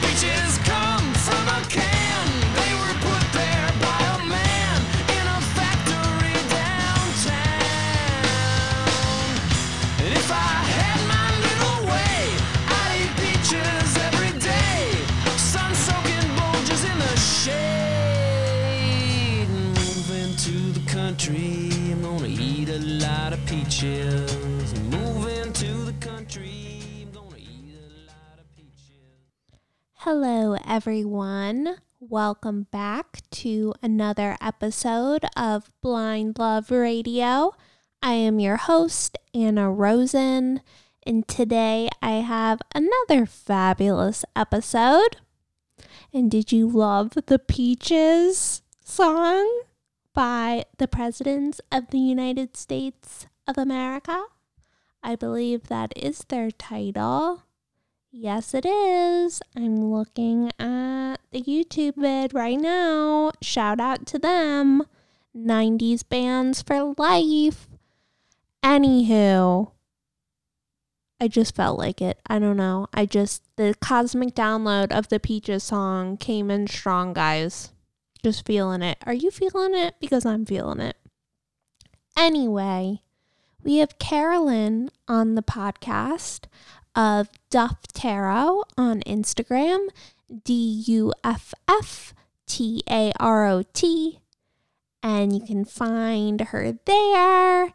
Peaches come from a can, they were put there by a man in a factory downtown. And if I had my little way, I'd eat peaches every day. Sun-soaking bulges in the shade. Moving to the country, I'm gonna eat a lot of peaches. Moving to the country. Hello, everyone. Welcome back to another episode of Blind Love Radio. I am your host, Anna Rosen, and today I have another fabulous episode. And did you love the Peaches song by the Presidents of the United States of America? I believe that is their title. Yes, it is. I'm looking at the YouTube vid right now. Shout out to them. 90s bands for life. Anywho, I just felt like it. I don't know. The cosmic download of the Peaches song came in strong, guys. Just feeling it. Are you feeling it? Because I'm feeling it. Anyway, we have Carolyn on the podcast of Duff Tarot on Instagram, DuffTarot, and you can find her there.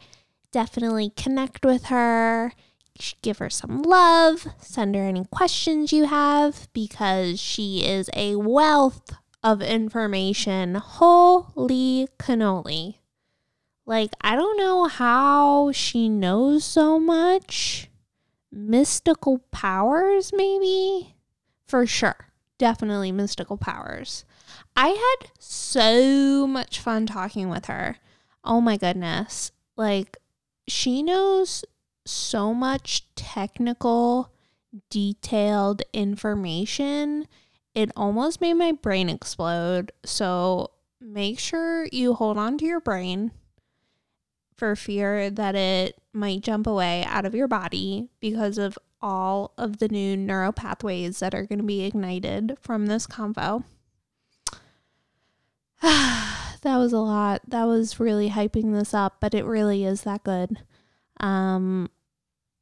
Definitely connect with her. You should give her some love. Send her any questions you have because she is a wealth of information. Holy cannoli. Like, I don't know how she knows so much. Mystical powers, maybe? For sure. Definitely mystical powers. I had so much fun talking with her. Oh my goodness. Like, she knows so much technical, detailed information. It almost made my brain explode. So make sure you hold on to your brain for fear that it might jump away out of your body because of all of the new neural pathways that are going to be ignited from this convo. That was a lot. That was really hyping this up, but it really is that good. It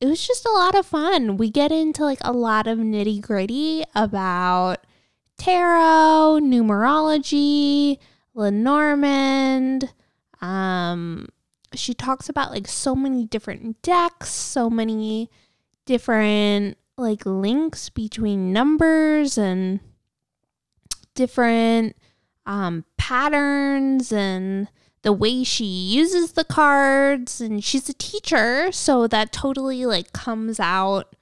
was just a lot of fun. We get into like a lot of nitty gritty about tarot, numerology, Lenormand, she talks about like so many different decks, so many different like links between numbers and different patterns and the way she uses the cards. And she's a teacher, so that totally like comes out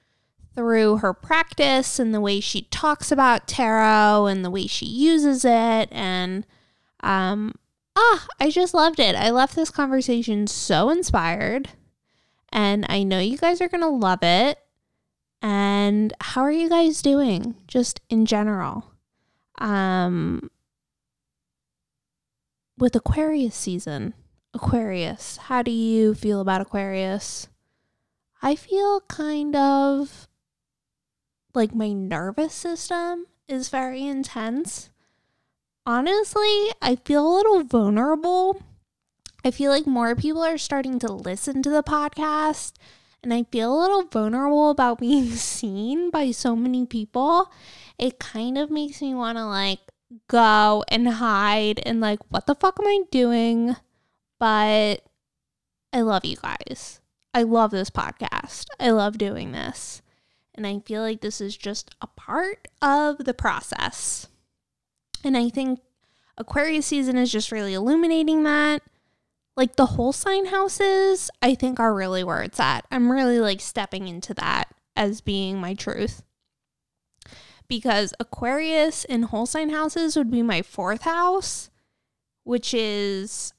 through her practice and the way she talks about tarot and the way she uses it. And I just loved it. I left this conversation so inspired, and I know you guys are going to love it. And how are you guys doing just in general? With Aquarius season, Aquarius, how do you feel about Aquarius? I feel kind of like my nervous system is very intense. Honestly, I feel a little vulnerable. I feel like more people are starting to listen to the podcast, and I feel a little vulnerable about being seen by so many people. It kind of makes me want to like go and hide and like, what the fuck am I doing? But I love you guys. I love this podcast. I love doing this. And I feel like this is just a part of the process. And I think Aquarius season is just really illuminating that. Like the whole sign houses, I think are really where it's at. I'm really like stepping into that as being my truth. Because Aquarius in whole sign houses would be my fourth house, which is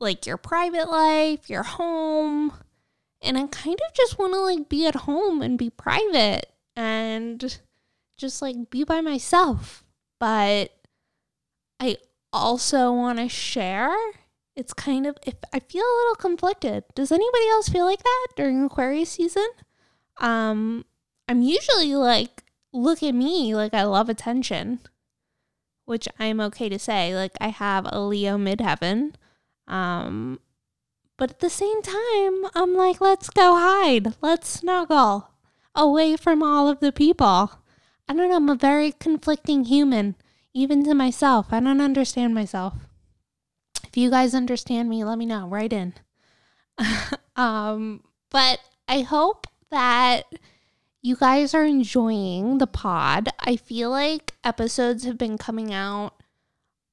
like your private life, your home, And I kind of just want to, like, be at home and be private and just, like, be by myself. But I also want to share. It's kind of, if I feel a little conflicted. Does anybody else feel like that during Aquarius season? I'm usually like, look at me, like I love attention, which I'm okay to say. Like I have a Leo midheaven, but at the same time, I'm like, let's go hide, let's snuggle away from all of the people. I don't know. I'm a very conflicting human, even to myself. I don't understand myself. If you guys understand me, let me know. Write in. But I hope that you guys are enjoying the pod. I feel like episodes have been coming out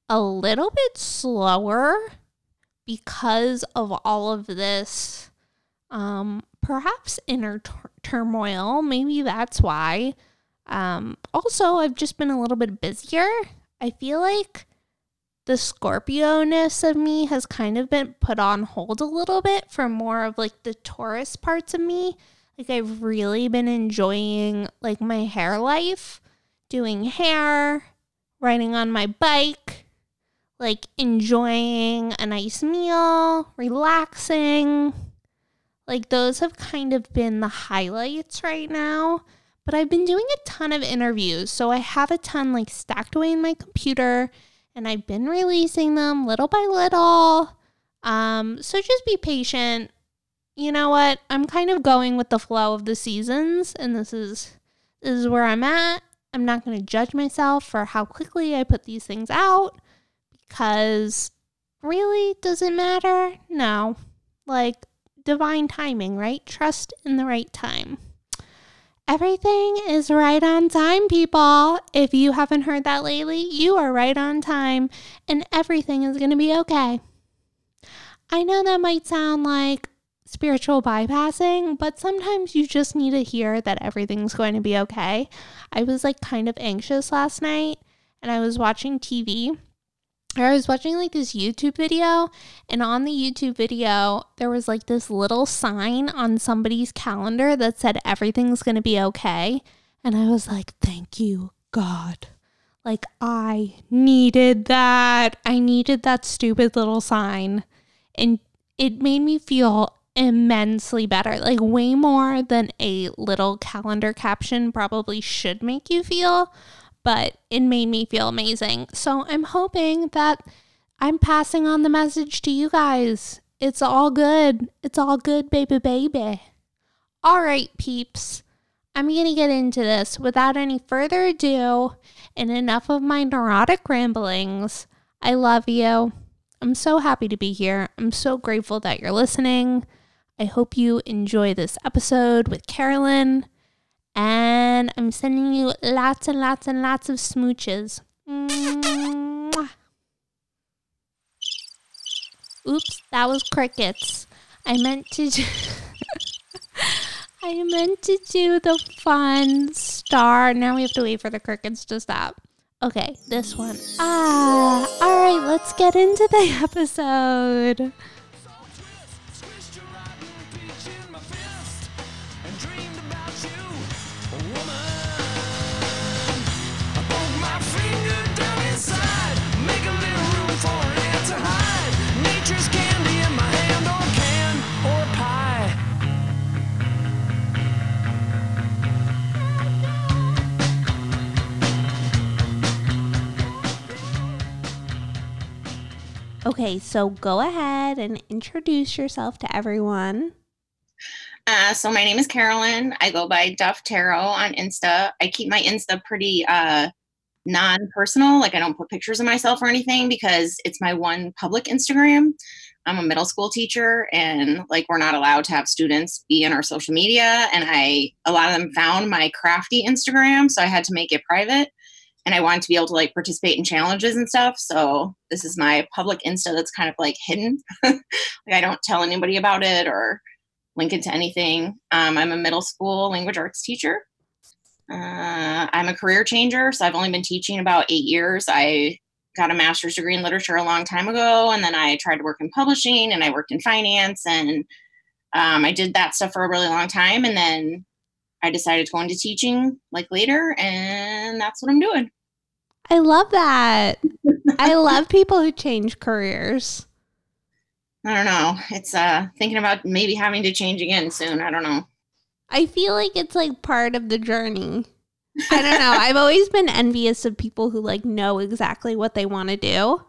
a little bit slower because of all of this, perhaps inner turmoil. Maybe that's why. Also, I've just been a little bit busier. I feel like the Scorpio-ness of me has kind of been put on hold a little bit for more of like the Taurus parts of me. Like I've really been enjoying like my hair life, doing hair, riding on my bike, like enjoying a nice meal, relaxing. Like those have kind of been the highlights right now. But I've been doing a ton of interviews. So I have a ton like stacked away in my computer. And I've been releasing them little by little. So just be patient. You know what? I'm kind of going with the flow of the seasons. And this is where I'm at. I'm not going to judge myself for how quickly I put these things out. Because really, does it matter? No. Like divine timing, right? Trust in the right time. Everything is right on time, people. If you haven't heard that lately, you are right on time and everything is going to be okay. I know that might sound like spiritual bypassing, but sometimes you just need to hear that everything's going to be okay. I was like kind of anxious last night and I was watching TV. I was watching like this YouTube video, and on the YouTube video, there was like this little sign on somebody's calendar that said everything's going to be okay. And I was like, thank you, God. Like I needed that. I needed that stupid little sign. And it made me feel immensely better, like way more than a little calendar caption probably should make you feel. But it made me feel amazing. So I'm hoping that I'm passing on the message to you guys. It's all good. It's all good, baby, baby. All right, peeps. I'm going to get into this without any further ado and enough of my neurotic ramblings. I love you. I'm so happy to be here. I'm so grateful that you're listening. I hope you enjoy this episode with Carolyn. And I'm sending you lots and lots and lots of smooches. Mwah. Oops, that was crickets. I meant to do the fun star. Now we have to wait for the crickets to stop. Okay, this one. All right, let's get into the episode. Okay, so go ahead and introduce yourself to everyone. So my name is Carolyn. I go by Duff Tarot on Insta. I keep my Insta pretty non-personal. Like I don't put pictures of myself or anything because it's my one public Instagram. I'm a middle school teacher and like we're not allowed to have students be in our social media. And a lot of them found my crafty Instagram. So I had to make it private. And I wanted to be able to like participate in challenges and stuff. So this is my public Insta that's kind of like hidden. Like I don't tell anybody about it or link it to anything. I'm a middle school language arts teacher. I'm a career changer. So I've only been teaching about 8 years. I got a master's degree in literature a long time ago. And then I tried to work in publishing and I worked in finance and I did that stuff for a really long time, and then I decided to go into teaching like later, and that's what I'm doing. I love that. I love people who change careers. I don't know. It's thinking about maybe having to change again soon. I don't know. I feel like it's like part of the journey. I don't know. I've always been envious of people who like know exactly what they want to do.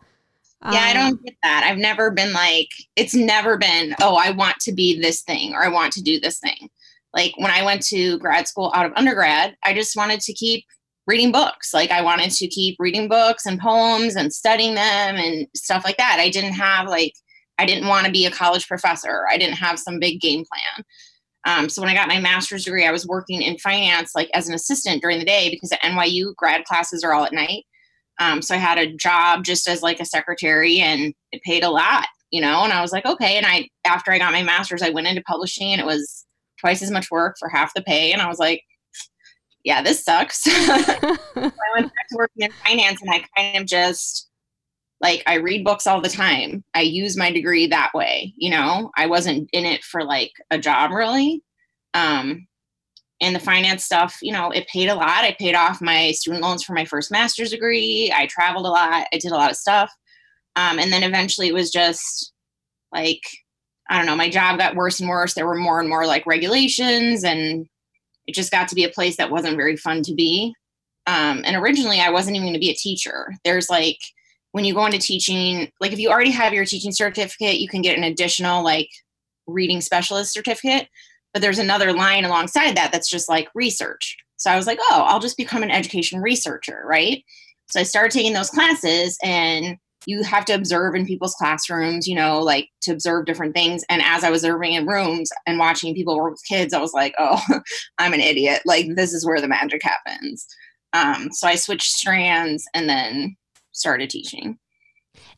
Yeah, I don't get that. I've never been like, it's never been, oh, I want to be this thing or I want to do this thing. Like when I went to grad school out of undergrad, I just wanted to keep reading books. Like I wanted to keep reading books and poems and studying them and stuff like that. I didn't have like, I didn't want to be a college professor. I didn't have some big game plan. So when I got my master's degree, I was working in finance, like as an assistant during the day because the NYU grad classes are all at night. So I had a job just as like a secretary and it paid a lot, you know, and I was like, okay. And I, after I got my master's, I went into publishing and it was twice as much work for half the pay. And I was like, yeah, this sucks. I went back to working in finance and I kind of just like, I read books all the time. I use my degree that way. You know, I wasn't in it for like a job really. And the finance stuff, you know, it paid a lot. I paid off my student loans for my first master's degree. I traveled a lot. I did a lot of stuff. And then eventually it was just like, I don't know, my job got worse and worse. There were more and more like regulations and it just got to be a place that wasn't very fun to be. And originally I wasn't even going to be a teacher. There's like, when you go into teaching, like if you already have your teaching certificate, you can get an additional like reading specialist certificate. But there's another line alongside that that's just like research. So I was like, oh, I'll just become an education researcher, right? So I started taking those classes and you have to observe in people's classrooms, you know, like to observe different things. And as I was observing in rooms and watching people work with kids, I was like, oh, I'm an idiot. Like this is where the magic happens. So I switched strands and then started teaching.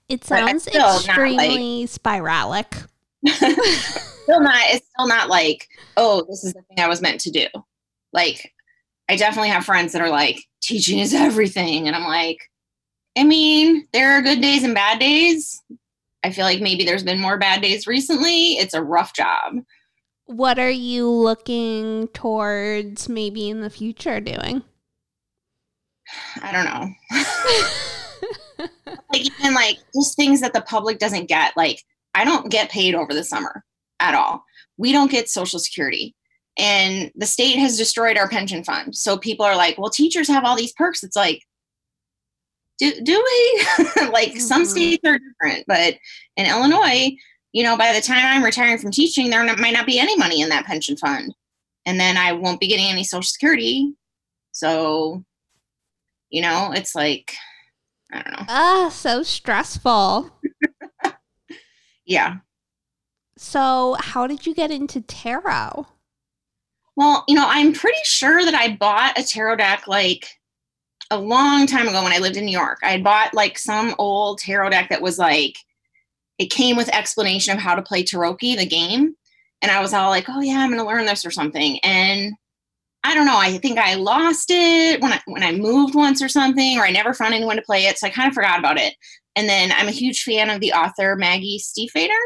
It sounds extremely spiralic. It's still not like, oh, this is the thing I was meant to do. Like, I definitely have friends that are like, teaching is everything. And I'm like, I mean, there are good days and bad days. I feel like maybe there's been more bad days recently. It's a rough job. What are you looking towards maybe in the future doing? I don't know. Like, even like just things that the public doesn't get. Like, I don't get paid over the summer at all. We don't get Social Security and the state has destroyed our pension fund. So people are like, well, teachers have all these perks. It's like, do we? Like some states are different, but in Illinois, you know, by the time I'm retiring from teaching, there might not be any money in that pension fund. And then I won't be getting any Social Security. So, you know, it's like, I don't know. So stressful. Yeah. So how did you get into tarot? Well, you know, I'm pretty sure that I bought a tarot deck like a long time ago when I lived in New York. I had bought like some old tarot deck that was like, it came with explanation of how to play tarot, the game. And I was all like, oh yeah, I'm going to learn this or something. And I don't know, I think I lost it when I moved once or something, or I never found anyone to play it. So I kind of forgot about it. And then I'm a huge fan of the author Maggie Stiefvater.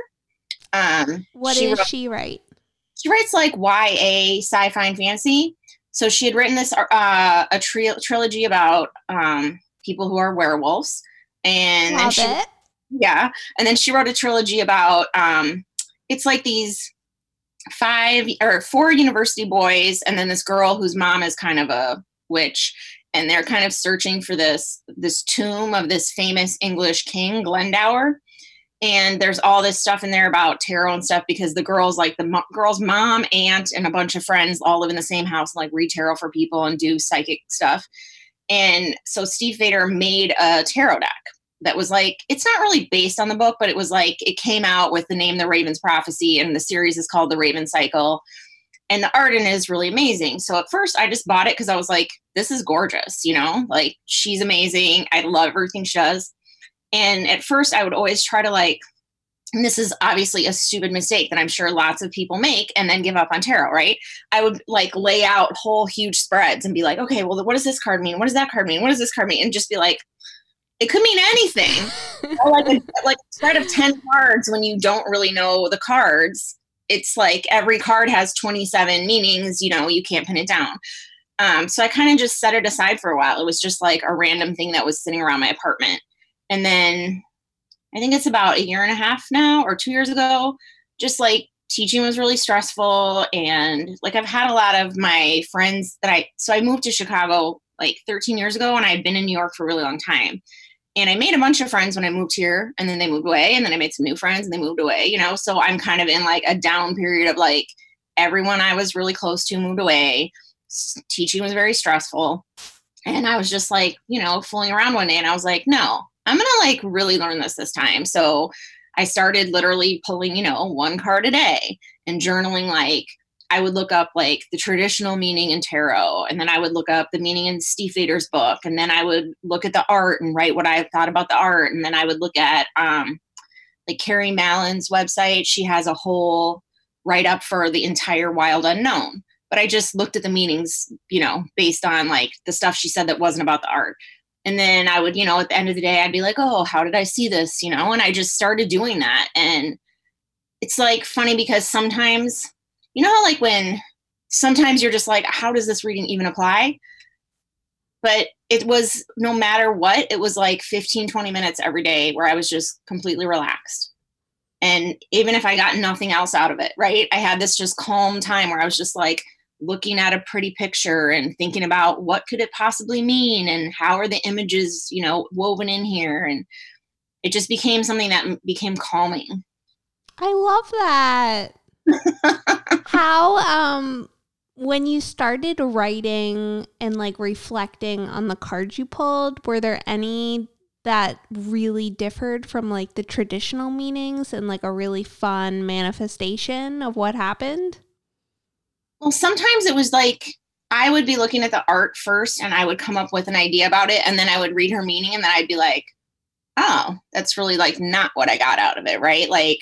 What does she write? She writes like YA sci-fi and fantasy. So she had written this a trilogy about people who are werewolves, and then she wrote a trilogy about it's like these 5 or 4 university boys, and then this girl whose mom is kind of a witch. And they're kind of searching for this tomb of this famous English king, Glendower. And there's all this stuff in there about tarot and stuff because the girls, like the girl's mom, aunt, and a bunch of friends all live in the same house and like read tarot for people and do psychic stuff. And so Stiefvater made a tarot deck that was like, it's not really based on the book, but it was like, it came out with the name The Raven's Prophecy and the series is called The Raven Cycle. And the art in it is really amazing. So at first I just bought it because I was like, this is gorgeous, you know, like she's amazing. I love everything she does. And at first I would always try to like, and this is obviously a stupid mistake that I'm sure lots of people make and then give up on tarot, right? I would like lay out whole huge spreads and be like, okay, well, what does this card mean? What does that card mean? What does this card mean? And just be like, it could mean anything. Or like a spread of 10 cards when you don't really know the cards. it's like every card has 27 meanings, you know, you can't pin it down. So I kind of just set it aside for a while. It was just like a random thing that was sitting around my apartment. And then I think it's about 1.5 years now or 2 years ago, just like teaching was really stressful. And like, I've had a lot of my friends that I moved to Chicago like 13 years ago, and I had been in New York for a really long time. And I made a bunch of friends when I moved here, and then they moved away, and then I made some new friends and they moved away, you know? So I'm kind of in like a down period of like everyone I was really close to moved away. Teaching was very stressful. And I was just like, you know, fooling around one day, and I was like, no, I'm going to like really learn this time. So I started literally pulling, you know, one card a day and journaling. Like I would look up like the traditional meaning in tarot, and then I would look up the meaning in Stiefvater's book. And then I would look at the art and write what I thought about the art. And then I would look at like Carrie Mallin's website. She has a whole write up for the entire Wild Unknown. But I just looked at the meanings, you know, based on like the stuff she said that wasn't about the art. And then I would, you know, at the end of the day, I'd be like, oh, how did I see this? You know, and I just started doing that. And it's like funny because sometimes, you know, like when sometimes you're just like, how does this reading even apply? But it was no matter what, it was like 15, 20 minutes every day where I was just completely relaxed. And even if I got nothing else out of it, right? I had this just calm time where I was just like, looking at a pretty picture and thinking about what could it possibly mean and how are the images, you know, woven in here. And it just became something that became calming. I love that. How, when you started writing and like reflecting on the cards you pulled, were there any that really differed from like the traditional meanings and like a really fun manifestation of what happened? Well, sometimes it was like, I would be looking at the art first and I would come up with an idea about it. And then I would read her meaning and then I'd be like, oh, that's really like not what I got out of it. Right. Like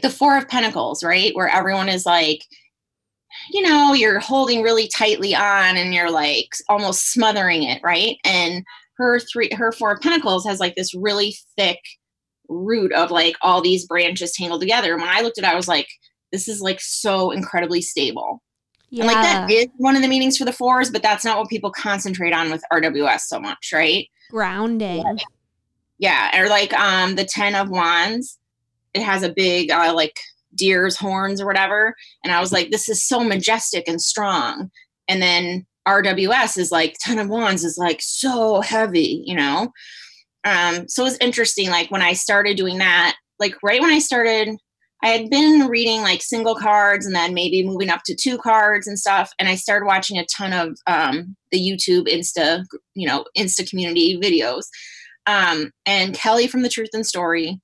the Four of Pentacles, right. Where everyone is like, you know, you're holding really tightly on and you're like almost smothering it. Right. And her Four of Pentacles has like this really thick root of like all these branches tangled together. And when I looked at it, I was like, this is like so incredibly stable. Yeah. And like that is one of the meanings for the fours, but that's not what people concentrate on with RWS so much, right? Grounding. Yeah. Or like the Ten of Wands, it has a big like deer's horns or whatever. And I was like, this is so majestic and strong. And then RWS is like, Ten of Wands is like so heavy, you know? So it was interesting. Like when I started doing that, like right when I started, I had been reading like single cards and then maybe moving up to two cards and stuff. And I started watching a ton of the YouTube Insta community videos. And Kelly from The Truth and Story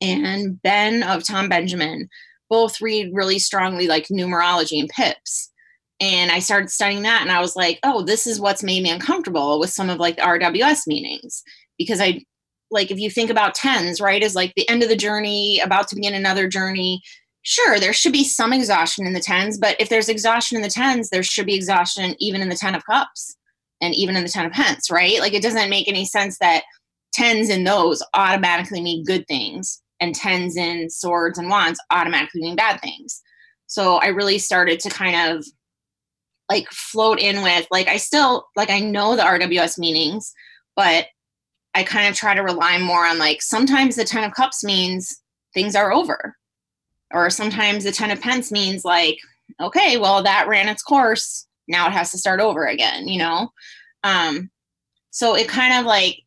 and Ben of Tom Benjamin both read really strongly like numerology and pips. And I started studying that and I was like, oh, this is what's made me uncomfortable with some of like the RWS meanings. Because like if you think about tens, right, is like the end of the journey, about to begin another journey. Sure, there should be some exhaustion in the tens, but if there's exhaustion in the tens, there should be exhaustion even in the Ten of Cups and even in the Ten of Pence, right? Like it doesn't make any sense that tens in those automatically mean good things and tens in Swords and Wands automatically mean bad things. So I really started to kind of like float in with like I still like I know the RWS meanings, but I kind of try to rely more on like sometimes the Ten of Cups means things are over, or sometimes the Ten of Pence means like, okay, well that ran its course. Now it has to start over again, you know? So it kind of like,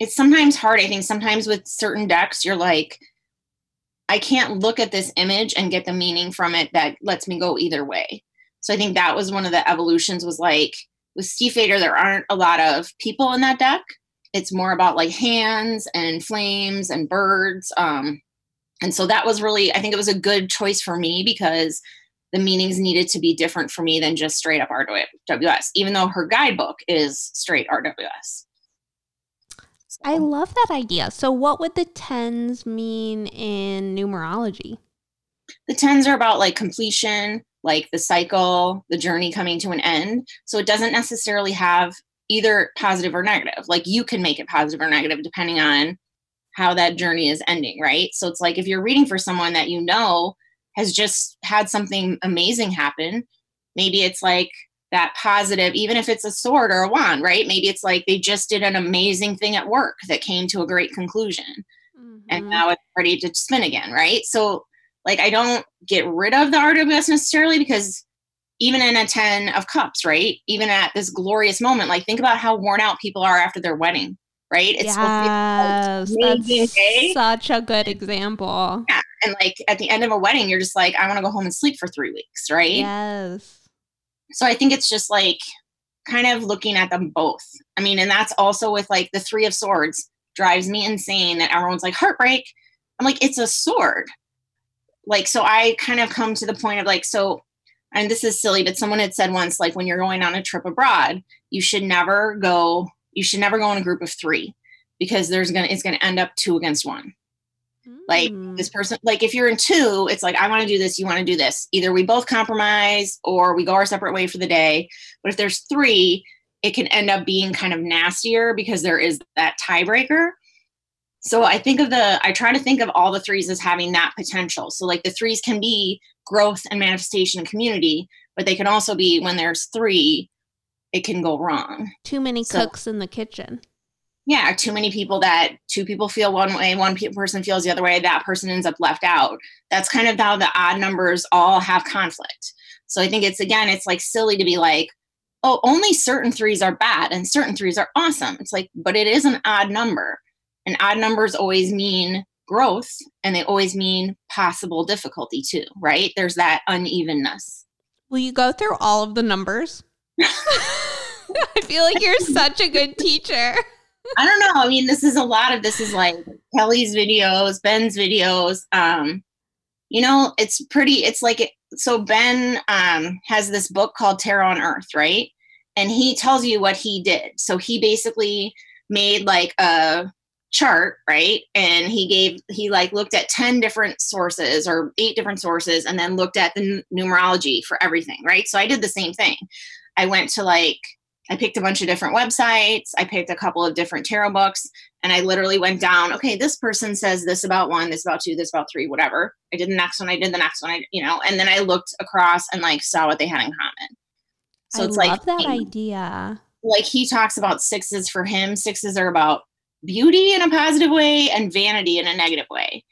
it's sometimes hard. I think sometimes with certain decks, you're like, I can't look at this image and get the meaning from it that lets me go either way. So I think that was one of the evolutions was like with Stiefvater, there aren't a lot of people in that deck. It's more about like hands and flames and birds. And so that was really, I think it was a good choice for me because the meanings needed to be different for me than just straight up RWS, even though her guidebook is straight RWS. So. I love that idea. So what would the tens mean in numerology? The tens are about like completion, like the cycle, the journey coming to an end. So it doesn't necessarily have either positive or negative. Like you can make it positive or negative depending on how that journey is ending, right? So it's like, if you're reading for someone that you know has just had something amazing happen, maybe it's like that positive, even if it's a sword or a wand, right? Maybe it's like they just did an amazing thing at work that came to a great conclusion. Mm-hmm. And now it's ready to spin again, right? So like, I don't get rid of the artifice necessarily, because even in a 10 of cups, right? Even at this glorious moment, like, think about how worn out people are after their wedding, right? It's yes, such a good example. Yeah. And like at the end of a wedding, you're just like, I want to go home and sleep for 3 weeks, right? Yes. So I think it's just like kind of looking at them both. I mean, and that's also with like the Three of Swords drives me insane that everyone's like, heartbreak. I'm like, it's a sword. Like, so I kind of come to the point of like, so, and this is silly, but someone had said once, like, when you're going on a trip abroad, you should never go in a group of three, because it's going to end up 2 against 1. Like this person, like if you're in 2, it's like, I want to do this. You want to do this. Either we both compromise or we go our separate way for the day. But if there's 3, it can end up being kind of nastier because there is that tiebreaker. So I try to think of all the 3s as having that potential. So like the 3s can be growth and manifestation and community, but they can also be, when there's 3, it can go wrong. Too many cooks in the kitchen. Yeah, too many people that 2 people feel one way, one person feels the other way, that person ends up left out. That's kind of how the odd numbers all have conflict. So I think it's like silly to be like, oh, only certain 3s are bad and certain 3s are awesome. It's like, but it is an odd number. And odd numbers always mean growth, and they always mean possible difficulty too, right? There's that unevenness. Will you go through all of the numbers? I feel like you're such a good teacher. I don't know. I mean, this is like Kelly's videos, Ben's videos. You know, so Ben has this book called Tarot on Earth, right? And he tells you what he did. So he basically made like a chart, right? And he looked at 10 different sources or 8 different sources, and then looked at the numerology for everything, right? So I did the same thing. I picked a bunch of different websites. I picked a couple of different tarot books, and I literally went down, okay, this person says this about 1, this about 2, this about 3, whatever. I did the next one. I did the next one, and then I looked across and like saw what they had in common. So it's like, I love that idea. Like he talks about 6s for him. 6s are about beauty in a positive way and vanity in a negative way.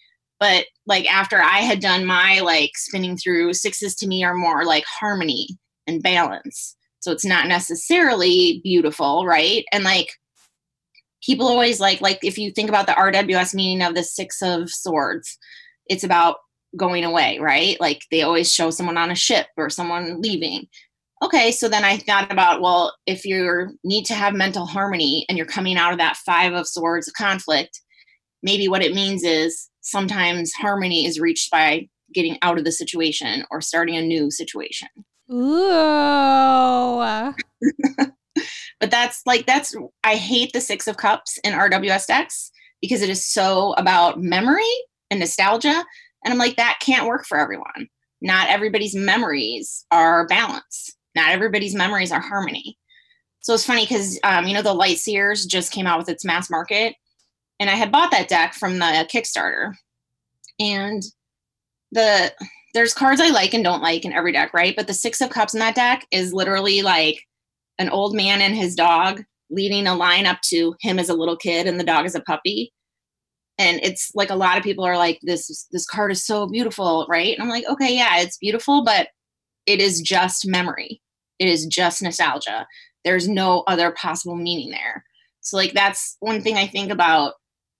But like after I had done my like spinning through, 6s to me are more like harmony and balance. So it's not necessarily beautiful, right? And like people always like if you think about the RWS meaning of the 6 of Swords, it's about going away, right? Like they always show someone on a ship or someone leaving. Okay, so then I thought about, well, if you need to have mental harmony and you're coming out of that 5 of Swords of conflict, maybe what it means is sometimes harmony is reached by getting out of the situation or starting a new situation. Ooh. But I hate the 6 of Cups in RWS decks because it is so about memory and nostalgia. And I'm like, that can't work for everyone. Not everybody's memories are balance. Not everybody's memories are harmony. So it's funny because, the Lightseers just came out with its mass market. And I had bought that deck from the Kickstarter. And there's cards I like and don't like in every deck, right? But the 6 of Cups in that deck is literally like an old man and his dog leading a line up to him as a little kid and the dog as a puppy. And it's like a lot of people are like, this card is so beautiful, right? And I'm like, okay, yeah, it's beautiful, but it is just memory. It is just nostalgia. There's no other possible meaning there. So like that's one thing I think about.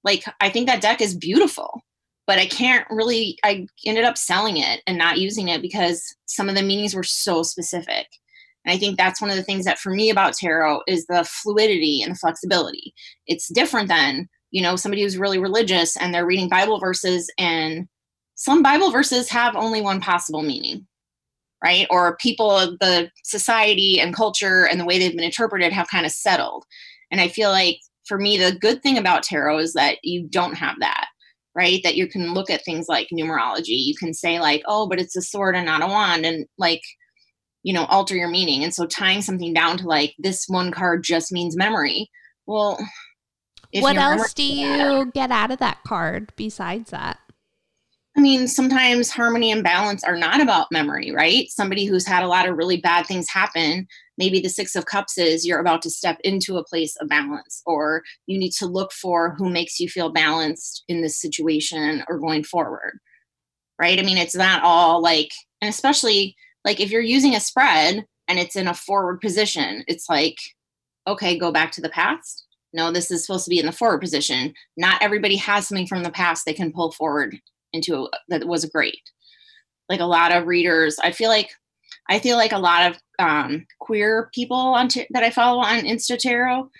Like I think that deck is beautiful. But I ended up selling it and not using it because some of the meanings were so specific. And I think that's one of the things that for me about tarot is the fluidity and the flexibility. It's different than, somebody who's really religious and they're reading Bible verses, and some Bible verses have only one possible meaning, right? Or people of the society and culture and the way they've been interpreted have kind of settled. And I feel like for me, the good thing about tarot is that you don't have that. Right? That you can look at things like numerology. You can say like, oh, but it's a sword and not a wand, and like, alter your meaning. And so tying something down to like this one card just means memory. Well, What else do you get out of that card besides that? I mean, sometimes harmony and balance are not about memory, right? Somebody who's had a lot of really bad things happen, maybe the Six of Cups is you're about to step into a place of balance, or you need to look for who makes you feel balanced in this situation or going forward, right? I mean, it's not all like, and especially like if you're using a spread and it's in a forward position, it's like, okay, go back to the past. No, this is supposed to be in the forward position. Not everybody has something from the past they can pull forward into that was great. Like a lot of readers, I feel like a lot of queer people on that I follow on Insta Tarot,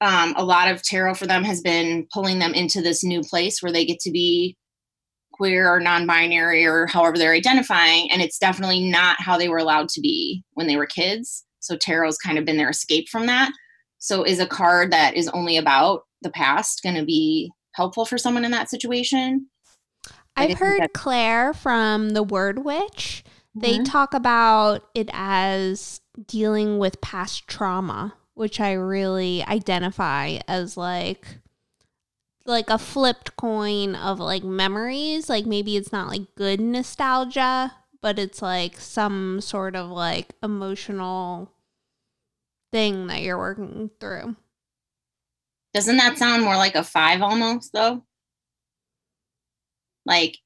a lot of tarot for them has been pulling them into this new place where they get to be queer or non-binary or however they're identifying, and it's definitely not how they were allowed to be when they were kids. So tarot's kind of been their escape from that. So is a card that is only about the past going to be helpful for someone in that situation? I've heard Claire from The Word Witch. They talk about it as dealing with past trauma, which I really identify as like a flipped coin of like memories. Like maybe it's not like good nostalgia, but it's like some sort of like emotional thing that you're working through. Doesn't that sound more like a 5 almost though? Like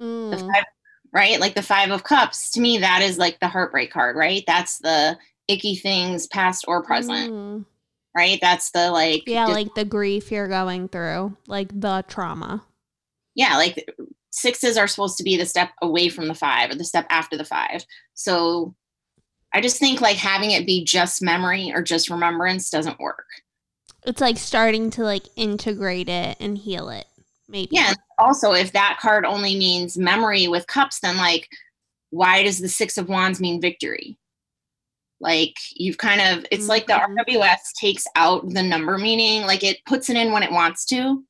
the 5, right? Like the 5 of Cups, to me, that is like the heartbreak card, right? That's the icky things past or present, right? That's the like. Yeah, like the grief you're going through, like the trauma. Yeah, like 6s are supposed to be the step away from the 5 or the step after the 5. So I just think like having it be just memory or just remembrance doesn't work. It's like starting to like integrate it and heal it. Maybe. Yeah. Also, if that card only means memory with cups, then like, why does the 6 of Wands mean victory? Like you've kind of, it's like the RWS takes out the number meaning, like it puts it in when it wants to,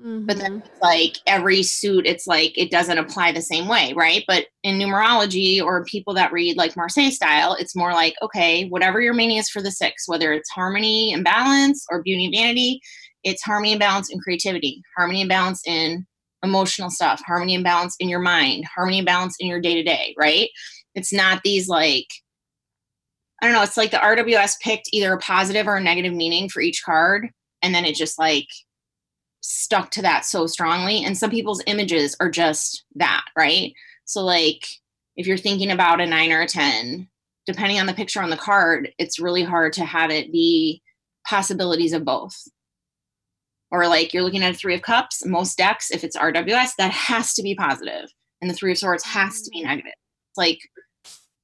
but then it's like every suit, it's like, it doesn't apply the same way. Right. But in numerology or people that read like Marseille style, it's more like, okay, whatever your meaning is for the 6, whether it's harmony and balance or beauty and vanity, it's harmony and balance in creativity, harmony and balance in emotional stuff, harmony and balance in your mind, harmony and balance in your day-to-day, right? It's not these like, I don't know, it's like the RWS picked either a positive or a negative meaning for each card, and then it just like stuck to that so strongly. And some people's images are just that, right? So like if you're thinking about a 9 or a 10, depending on the picture on the card, it's really hard to have it be possibilities of both. Or like you're looking at a 3 of Cups, most decks, if it's RWS, that has to be positive. And the 3 of Swords has to be negative. It's like,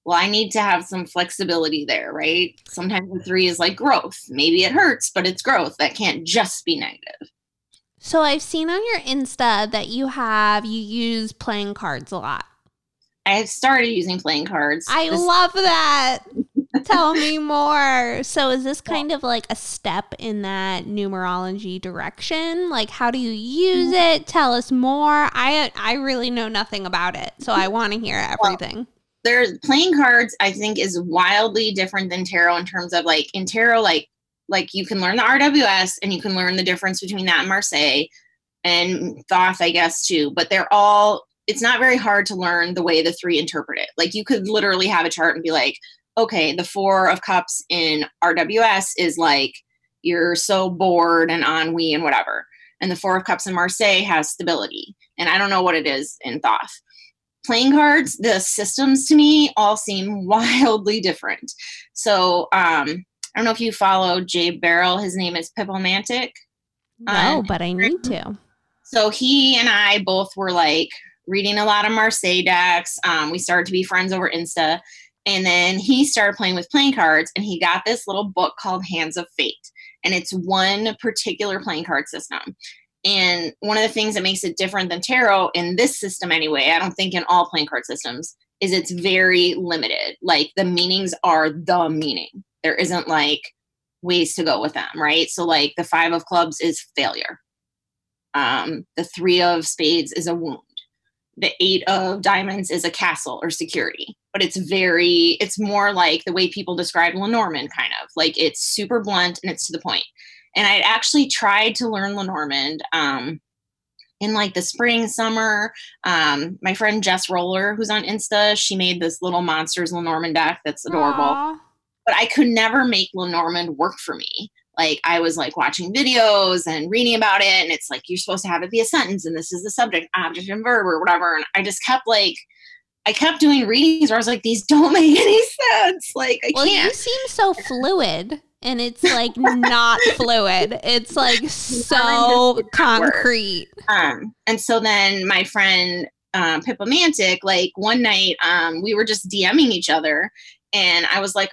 well, I need to have some flexibility there, right? Sometimes the 3 is like growth. Maybe it hurts, but it's growth. That can't just be negative. So I've seen on your Insta that you use playing cards a lot. I have started using playing cards. I love that. Tell me more. So is this kind of like a step in that numerology direction? Like how do you use it? Tell us more. I really know nothing about it, so I want to hear everything. Well, there's playing cards, I think, is wildly different than tarot in terms of like in tarot, like you can learn the RWS and you can learn the difference between that and Marseille and Thoth, I guess, too. But they're all, it's not very hard to learn the way the 3 interpret it. Like you could literally have a chart and be like, okay, the 4 of Cups in RWS is like, you're so bored and ennui and whatever. And the 4 of Cups in Marseille has stability. And I don't know what it is in Thoth. Playing cards, the systems to me all seem wildly different. So I don't know if you follow Jay Barrel. His name is Pipomantic. No, but I need to. So he and I both were like reading a lot of Marseille decks. We started to be friends over Insta. And then he started playing with playing cards, and he got this little book called Hands of Fate. And it's one particular playing card system. And one of the things that makes it different than tarot in this system anyway, I don't think in all playing card systems, is it's very limited. Like the meanings are the meaning. There isn't like ways to go with them, right? So like the 5 of clubs is failure. The 3 of spades is a wound. The 8 of diamonds is a castle or security, but it's more like the way people describe Lenormand kind of like it's super blunt and it's to the point. And I actually tried to learn Lenormand in like the spring, summer. My friend Jess Roller, who's on Insta, she made this little Monsters Lenormand deck that's adorable. Aww. But I could never make Lenormand work for me. Like, I was like watching videos and reading about it, and it's like, you're supposed to have it be a sentence, and this is the subject, object, and verb, or whatever. And I just kept like, I kept doing readings where I was like, these don't make any sense. Like, I can't. You seem so fluid, and it's like not fluid. It's like so concrete. And so then my friend Pipomantic, like one night we were just DMing each other, and I was like,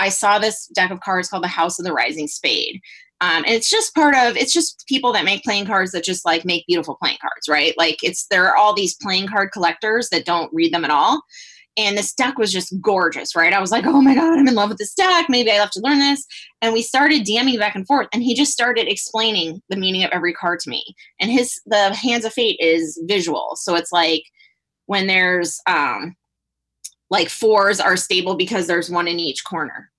I saw this deck of cards called the House of the Rising Spade. And it's just it's just people that make playing cards that just like make beautiful playing cards, right? Like there are all these playing card collectors that don't read them at all. And this deck was just gorgeous, right? I was like, oh my God, I'm in love with this deck. Maybe I have to learn this. And we started DMing back and forth, and he just started explaining the meaning of every card to me. And the Hands of Fate is visual. So it's like when there's, like fours are stable because there's one in each corner,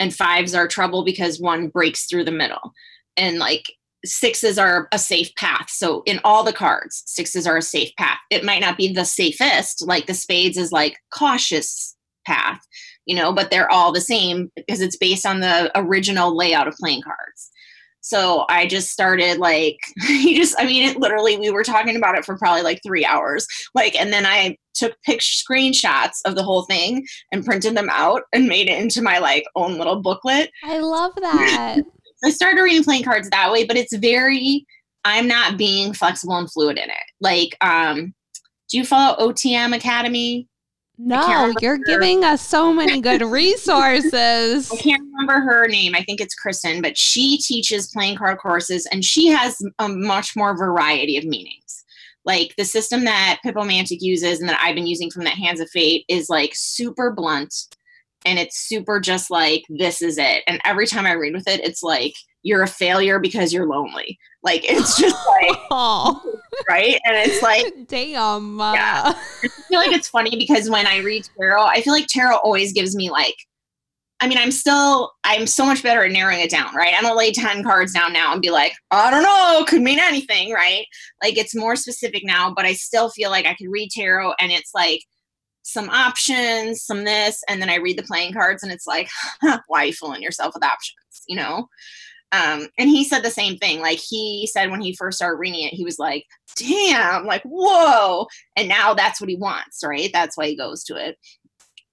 and fives are trouble because one breaks through the middle, and like sixes are a safe path. So in all the cards, sixes are a safe path. It might not be the safest, like the spades is like cautious path, but they're all the same because it's based on the original layout of playing cards. So I just started we were talking about it for probably like 3 hours. And then I took screenshots of the whole thing and printed them out and made it into my own little booklet. I love that. I started reading playing cards that way, but it's I'm not being flexible and fluid in it. Do you follow OTM Academy? No, you're giving us so many good resources. I can't remember her name. I think it's Kristen, but she teaches playing card courses, and she has a much more variety of meanings. Like the system that Pipomantic uses and that I've been using from that Hands of Fate is like super blunt, and it's super just like, this is it. And every time I read with it, it's like, you're a failure because you're lonely. Like, it's just like, right? And it's like, damn. Yeah. I feel like it's funny because when I read tarot, I feel like tarot always gives me I'm so much better at narrowing it down, right? I don't lay 10 cards down now and be like, I don't know, could mean anything, right? Like, it's more specific now, but I still feel like I could read tarot and it's like, some options, some this, and then I read the playing cards and it's like, why are you fooling yourself with options, and he said the same thing. Like, he said when he first started reading it, he was like, damn, like, whoa. And now that's what he wants, right? That's why he goes to it.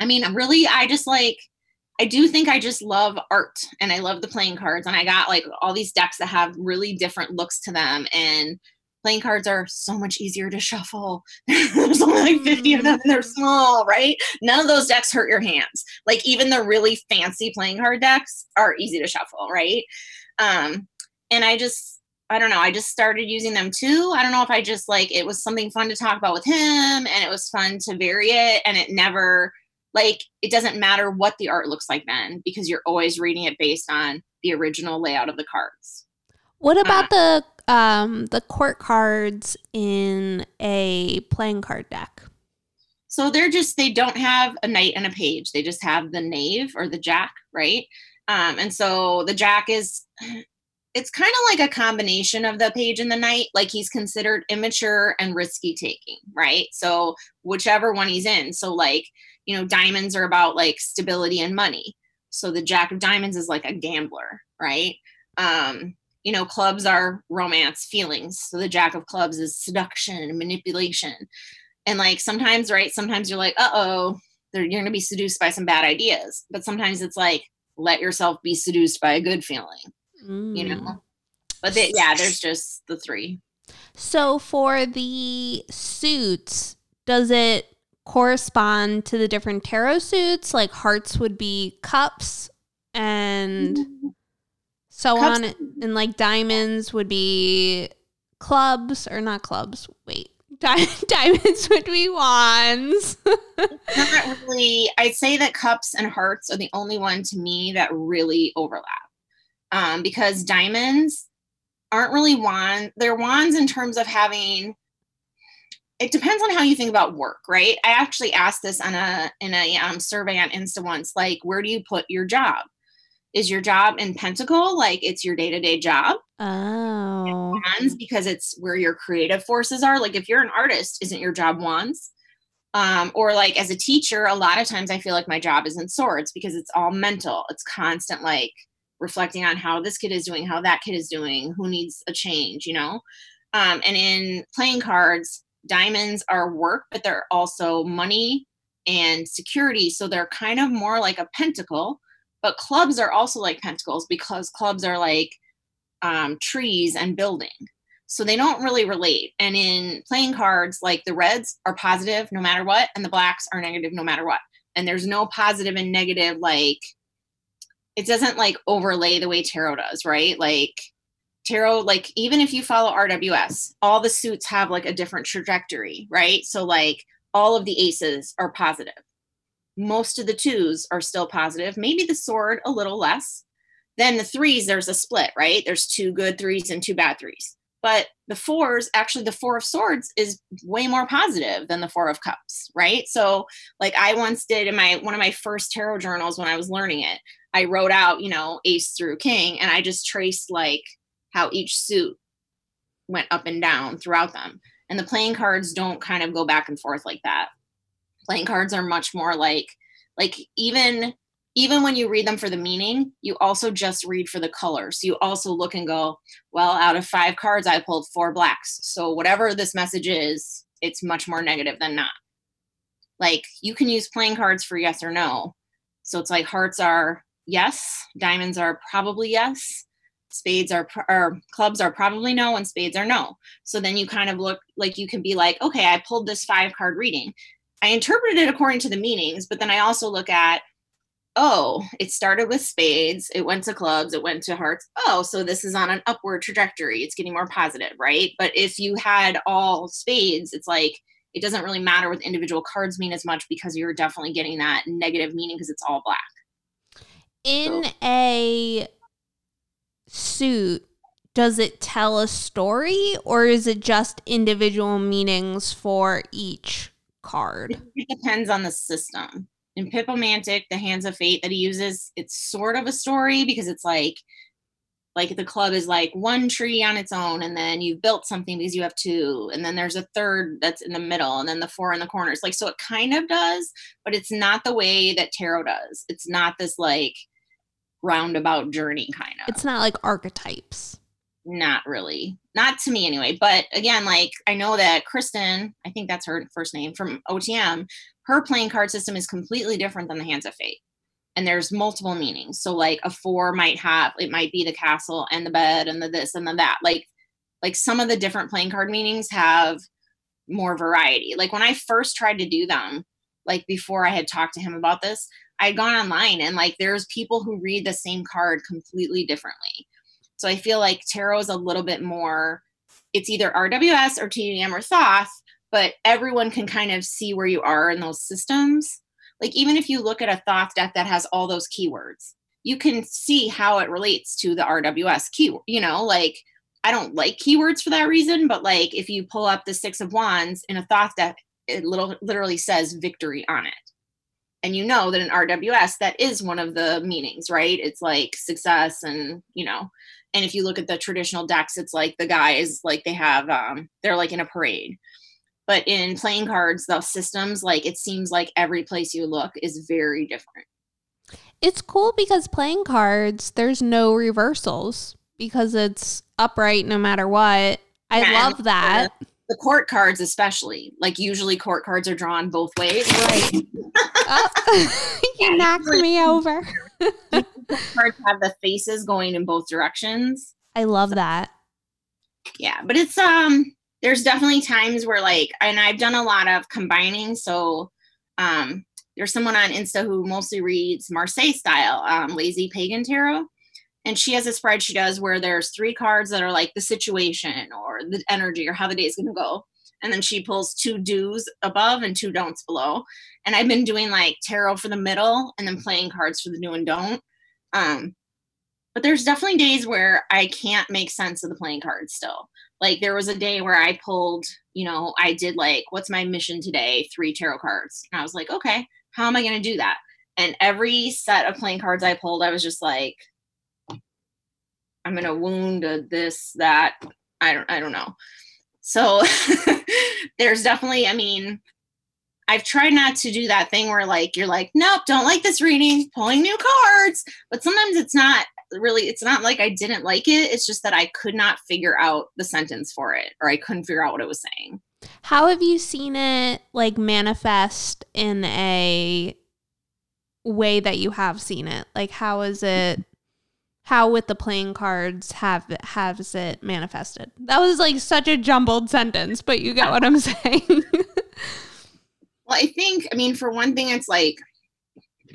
I mean, really, I do think I just love art, and I love the playing cards. And I got all these decks that have really different looks to them. And playing cards are so much easier to shuffle. There's only 50 of them, and they're small, right? None of those decks hurt your hands. Like, even the really fancy playing card decks are easy to shuffle, right? And I don't know, I just started using them too. I don't know if I just it was something fun to talk about with him, and it was fun to vary it. And it never, it doesn't matter what the art looks like then, because you're always reading it based on the original layout of the cards. What about the court cards in a playing card deck? So they don't have a knight and a page. They just have the knave or the jack, right? And so the jack it's kind of like a combination of the page and the knight. Like, he's considered immature and risky taking, right? So whichever one he's in. So diamonds are about stability and money. So the jack of diamonds is like a gambler, right? Clubs are romance, feelings. So the jack of clubs is seduction and manipulation. And sometimes, right? Sometimes you're you're going to be seduced by some bad ideas. But sometimes it's let yourself be seduced by a good feeling, But there's just the three. So for the suits, does it correspond to the different tarot suits? Like, hearts would be cups and... Mm-hmm. So cups. On, and diamonds would be clubs, or not clubs. Wait, diamonds would be wands. Not really. I'd say that cups and hearts are the only one to me that really overlap. Because diamonds aren't really wands. They're wands in terms of having, it depends on how you think about work, right? I actually asked this on in a survey on Insta once, where do you put your job? is your job in Pentacle, like it's your day-to-day job. Oh. Wands, because it's where your creative forces are. Like if you're an artist, isn't your job Wands? Or like as a teacher, a lot of times I feel like my job is in Swords because it's all mental. It's constant, like reflecting on how this kid is doing, how that kid is doing, who needs a change, you know? And in playing cards, diamonds are work, but they're also money and security. So they're kind of more like a pentacle, but clubs are also like pentacles because clubs are like trees and building. So they don't really relate. And in playing cards, like the reds are positive no matter what, and the blacks are negative no matter what. And there's no positive and negative, like it doesn't like overlay the way tarot does, right? Like tarot, like even if you follow RWS, all the suits have like a different trajectory, right? So like all of the aces are positive. Most of the twos are still positive. Maybe the sword a little less. Then the threes, there's a split, right? There's two good threes and two bad threes. But the fours, actually the four of swords is way more positive than the four of cups, right? So like I once did in my one of my first tarot journals when I was learning it, I wrote out, you know, ace through king, and I just traced like how each suit went up and down throughout them. And the playing cards don't kind of go back and forth like that. Playing cards are much more like even when you read them for the meaning, you also just read for the color. So you also look and go, well, out of 5 cards, I pulled 4 blacks. So whatever this message is, it's much more negative than not. Like you can use playing cards for yes or no. So it's like hearts are yes, diamonds are probably yes, spades are, or clubs are probably no, and spades are no. So then you kind of look like you can be like, okay, I pulled this 5 card reading. I interpreted it according to the meanings, but then I also look at, oh, it started with spades, it went to clubs, it went to hearts. Oh, so this is on an upward trajectory. It's getting more positive, right? But if you had all spades, it's like, it doesn't really matter what individual cards mean as much because you're definitely getting that negative meaning because it's all black. A suit, does it tell a story or is it just individual meanings for each card? It depends on the system. In Pipomantic, the Hands of Fate that he uses, it's sort of a story because it's like the club is like one tree on its own, and then you've built something because you have 2, and then there's a 3rd that's in the middle, and then the 4 in the corners. Like, so it kind of does, but it's not the way that tarot does. It's not this like roundabout journey kind of. It's not like archetypes. Not really. Not to me anyway. But again, like I know that Kristen, I think that's her first name from OTM, her playing card system is completely different than the Hands of Fate. And there's multiple meanings. So like a 4 might have, it might be the castle and the bed and the this and the that. Like some of the different playing card meanings have more variety. Like when I first tried to do them, like before I had talked to him about this, I'd gone online and like there's people who read the same card completely differently. So I feel like tarot is a little bit more, it's either RWS or TDM or Thoth, but everyone can kind of see where you are in those systems. Like even if you look at a Thoth deck that has all those keywords, you can see how it relates to the RWS keyword. You know, like I don't like keywords for that reason, but like if you pull up the 6 of Wands in a Thoth deck, it literally says victory on it. And you know that in RWS, that is one of the meanings, right? It's like success and, you know, and if you look at the traditional decks, it's like the guys, like they have, they're like in a parade. But in playing cards, the systems, like it seems like every place you look is very different. It's cool because playing cards, there's no reversals because it's upright no matter what. I love that. The court cards especially, like usually court cards are drawn both ways. Right. Oh, you knocked me over. Cards have the faces going in both directions. I love that. Yeah, but it's there's definitely times where like, and I've done a lot of combining. So there's someone on Insta who mostly reads Marseille style, Lazy Pagan Tarot. And she has a spread she does where there's 3 cards that are like the situation or the energy or how the day is going to go. And then she pulls 2 do's above and 2 don'ts below. And I've been doing like tarot for the middle and then playing cards for the do and don't. But there's definitely days where I can't make sense of the playing cards still. Like there was a day where I pulled, you know, I did like, what's my mission today? 3 tarot cards. And I was like, okay, how am I going to do that? And every set of playing cards I pulled, I was just like, I'm going to wound this, that. I don't know. So there's definitely, I mean, I've tried not to do that thing where like, you're like, nope, don't like this reading, pulling new cards. But sometimes it's not really, it's not like I didn't like it. It's just that I could not figure out the sentence for it, or I couldn't figure out what it was saying. How have you seen it like manifest in a way that you have seen it? Like, how is it? How with the playing cards has it manifested? That was like such a jumbled sentence, but you get what I'm saying. Well, I think, I mean, for one thing, it's like,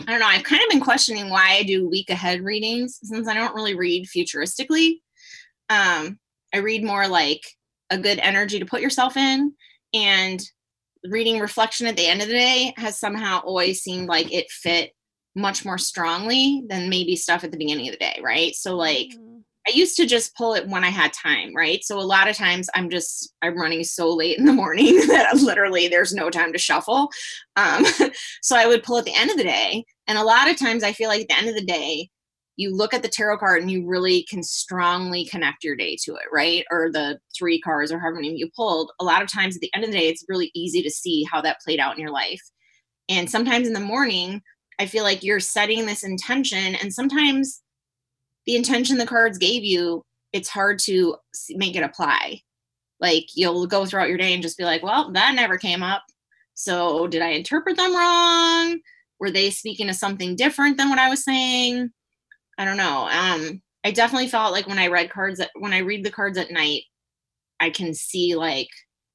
I don't know, I've kind of been questioning why I do week ahead readings, since I don't really read futuristically. I read more like a good energy to put yourself in, and reading reflection at the end of the day has somehow always seemed like it fit much more strongly than maybe stuff at the beginning of the day, right? So like, I used to just pull it when I had time, right? So a lot of times I'm running so late in the morning that literally there's no time to shuffle. So I would pull at the end of the day. And a lot of times I feel like at the end of the day, you look at the tarot card and you really can strongly connect your day to it, right? Or the three cards, or however many you pulled. A lot of times at the end of the day, it's really easy to see how that played out in your life. And sometimes in the morning, I feel like you're setting this intention, and sometimes the intention the cards gave you, it's hard to make it apply. Like, you'll go throughout your day and just be like, well, that never came up. So did I interpret them wrong? Were they speaking to something different than what I was saying? I don't know. I definitely felt like when I read the cards at night, I can see like,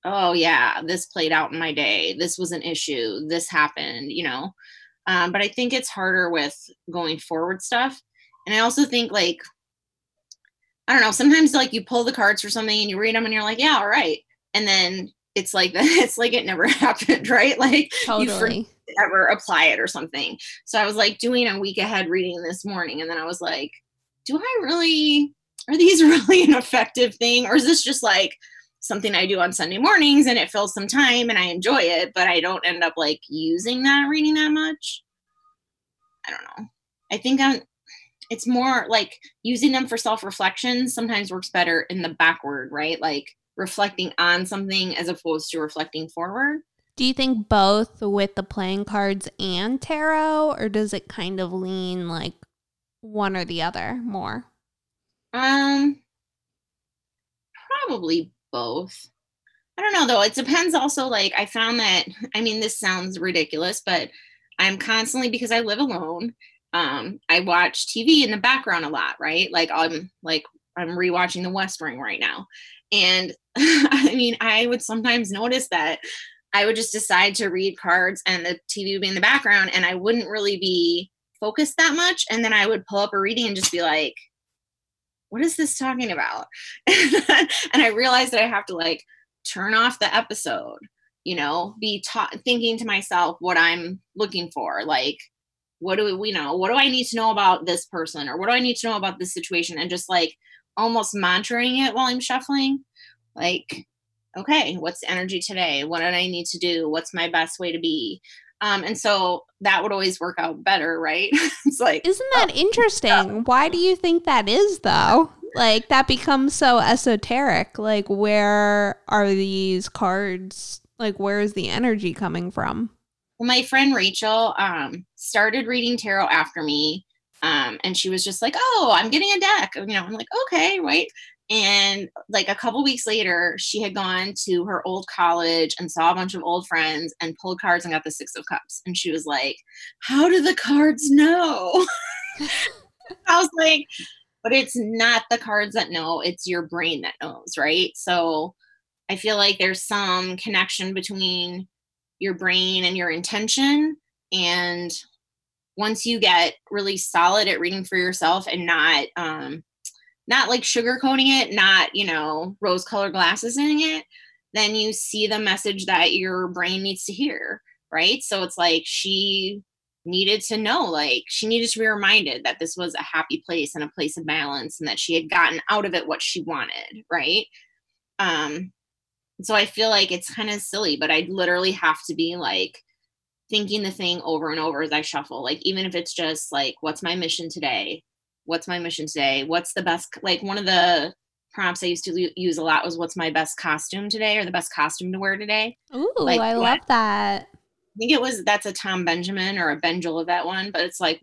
oh yeah, this played out in my day. This was an issue. This happened, you know? But I think it's harder with going forward stuff. And I also think like, I don't know, sometimes like you pull the cards for something and you read them and you're like, yeah, all right. And then it's like, it never happened, right? Like totally. You forget to ever apply it or something. So I was like doing a week ahead reading this morning. And then I was like, are these really an effective thing? Or is this just like something I do on Sunday mornings and it fills some time and I enjoy it, but I don't end up like using that reading that much? I don't know. I think it's more like using them for self-reflection sometimes works better in the backward, right? Like reflecting on something as opposed to reflecting forward. Do you think both with the playing cards and tarot, or does it kind of lean like one or the other more? Probably both. I don't know though. It depends also, like I found that, I mean, this sounds ridiculous, but I'm constantly, because I live alone, I watch TV in the background a lot, right? Like I'm rewatching The West Wing right now. And I mean, I would sometimes notice that I would just decide to read cards and the TV would be in the background and I wouldn't really be focused that much. And then I would pull up a reading and just be like, what is this talking about? And I realized that I have to like turn off the episode, you know, be thinking to myself what I'm looking for. Like, what do we know? What do I need to know about this person? Or what do I need to know about this situation? And just like almost monitoring it while I'm shuffling. Like, okay, what's the energy today? What do I need to do? What's my best way to be? And so that would always work out better, right? It's like, isn't that interesting? Yeah. Why do you think that is though? Like that becomes so esoteric. Like where are these cards? Like where is the energy coming from? Well, my friend Rachel started reading tarot after me, and she was just like, oh, I'm getting a deck. You know, I'm like, okay, right. And like a couple weeks later, she had gone to her old college and saw a bunch of old friends and pulled cards and got the Six of Cups. And she was like, how do the cards know? I was like, but it's not the cards that know, it's your brain that knows, right? So I feel like there's some connection between your brain and your intention. And once you get really solid at reading for yourself and not like sugarcoating it, not, you know, rose colored glasses in it, then you see the message that your brain needs to hear. Right. So it's like, she needed to know, like she needed to be reminded that this was a happy place and a place of balance and that she had gotten out of it what she wanted. Right. So I feel like it's kind of silly, but I'd literally have to be like thinking the thing over and over as I shuffle, like, even if it's just like, what's my mission today? What's my mission today? What's the best, like, one of the prompts I used to use a lot was what's my best costume today, or the best costume to wear today. Ooh, like, I love that. I think it was, that's a Tom Benjamin or a Ben Jolivet one, but it's like,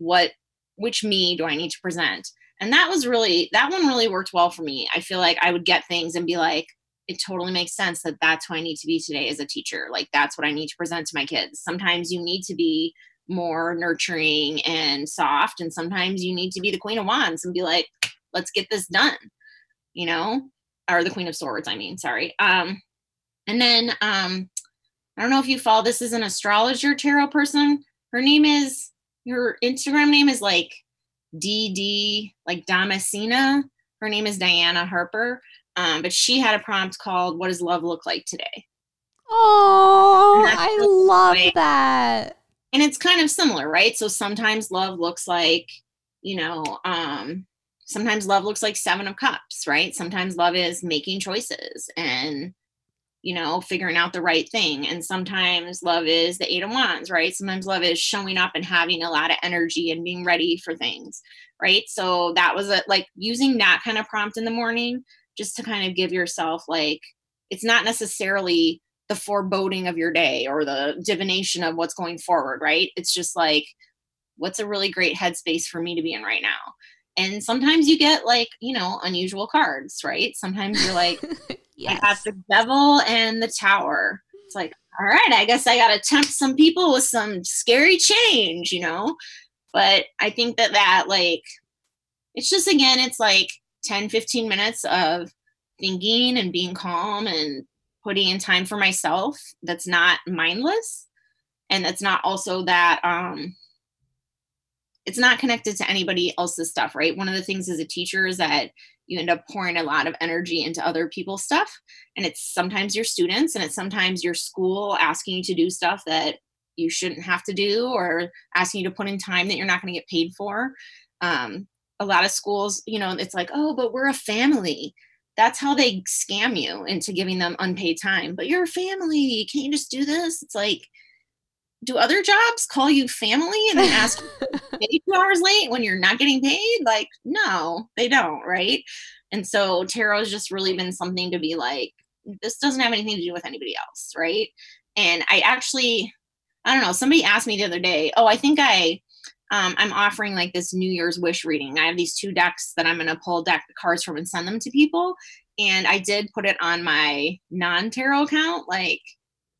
which me do I need to present? And that was really, that one really worked well for me. I feel like I would get things and be like, it totally makes sense that that's who I need to be today as a teacher. Like, that's what I need to present to my kids. Sometimes you need to be more nurturing and soft, and sometimes you need to be the Queen of Wands and be like, let's get this done, you know, or the Queen of Swords, I mean, sorry. And then I don't know if you follow, this is an astrologer tarot person. Her Instagram name is like DD, like Damascena. Her name is Diana Harper. But she had a prompt called, what does love look like today? Oh, I love that. And it's kind of similar, right? So sometimes love looks like, you know, sometimes love looks like Seven of Cups, right? Sometimes love is making choices and, you know, figuring out the right thing. And sometimes love is the Eight of Wands, right? Sometimes love is showing up and having a lot of energy and being ready for things, right? So that was like using that kind of prompt in the morning, just to kind of give yourself, like, it's not necessarily the foreboding of your day or the divination of what's going forward, right? It's just like, what's a really great headspace for me to be in right now? And sometimes you get, like, you know, unusual cards, right? Sometimes you're like, yes. I got the Devil and the Tower. It's like, all right, I guess I got to tempt some people with some scary change, you know? But I think that like, it's just, again, it's like, 10, 15 minutes of thinking and being calm and putting in time for myself that's not mindless, and that's not also that it's not connected to anybody else's stuff, right? One of the things as a teacher is that you end up pouring a lot of energy into other people's stuff, and it's sometimes your students and it's sometimes your school asking you to do stuff that you shouldn't have to do, or asking you to put in time that you're not going to get paid for. A lot of schools, you know, it's like, oh, but we're a family. That's how they scam you into giving them unpaid time. But you're a family. Can't you just do this? It's like, do other jobs call you family and then ask you to pay 2 hours late when you're not getting paid? Like, no, they don't, right? And so tarot's just really been something to be like, this doesn't have anything to do with anybody else, right? And I don't know, somebody asked me the other day, oh, I think I'm offering like this New Year's wish reading. I have these two decks that I'm going to pull deck cards from and send them to people. And I did put it on my non-tarot account. Like,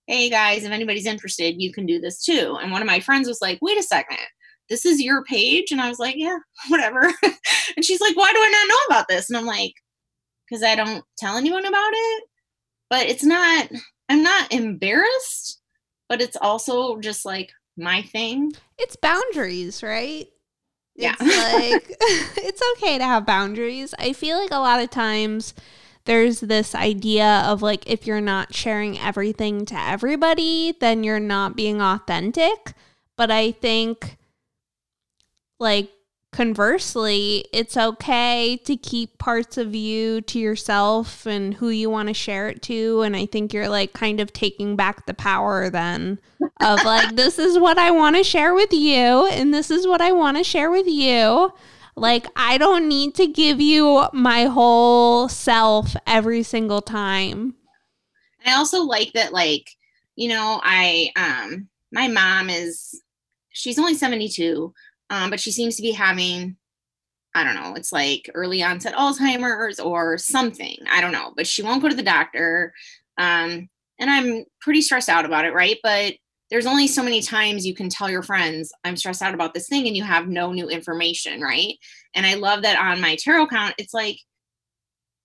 hey guys, if anybody's interested, you can do this too. And one of my friends was like, wait a second, this is your page? And I was like, yeah, whatever. And she's like, why do I not know about this? And I'm like, because I don't tell anyone about it, but I'm not embarrassed, but it's also just like, my thing. It's boundaries, right? Yeah. It's like, it's okay to have boundaries. I feel like a lot of times there's this idea of like, if you're not sharing everything to everybody, then you're not being authentic. But I think, like, conversely, it's okay to keep parts of you to yourself and who you want to share it to. And I think you're like kind of taking back the power then of like, this is what I want to share with you. And this is what I want to share with you. Like, I don't need to give you my whole self every single time. I also like that, like, you know, my mom she's only 72. But she seems to be having, I don't know, it's like early onset Alzheimer's or something. I don't know. But she won't go to the doctor. And I'm pretty stressed out about it, right? But there's only so many times you can tell your friends, I'm stressed out about this thing, and you have no new information, right? And I love that on my tarot account, it's like,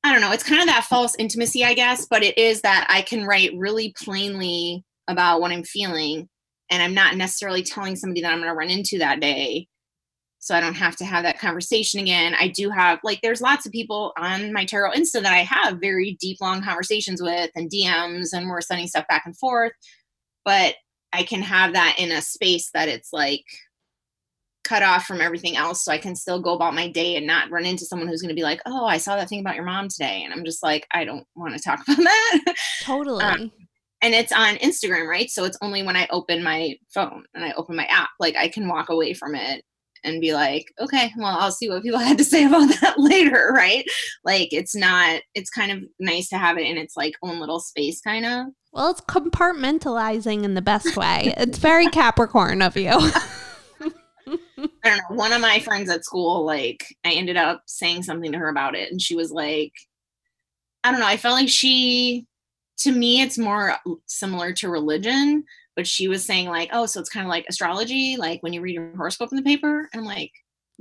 I don't know, it's kind of that false intimacy, I guess. But it is that I can write really plainly about what I'm feeling. And I'm not necessarily telling somebody that I'm going to run into that day. So I don't have to have that conversation again. I do have, like, there's lots of people on my tarot Insta that I have very deep, long conversations with and DMs, and we're sending stuff back and forth. But I can have that in a space that it's like cut off from everything else. So I can still go about my day and not run into someone who's going to be like, oh, I saw that thing about your mom today. And I'm just like, I don't want to talk about that. Totally. And it's on Instagram, right? So it's only when I open my phone and I open my app, like I can walk away from it and be like, okay, well, I'll see what people had to say about that later, right? Like it's not, it's kind of nice to have it in its like own little space kind of. Well, it's compartmentalizing in the best way. It's very Capricorn of you. I don't know. One of my friends at school, like I ended up saying something to her about it. And she was like, I don't know. I felt like she, to me, it's more similar to religion, but she was saying like, oh, so it's kind of like astrology. Like when you read your horoscope in the paper, I'm like,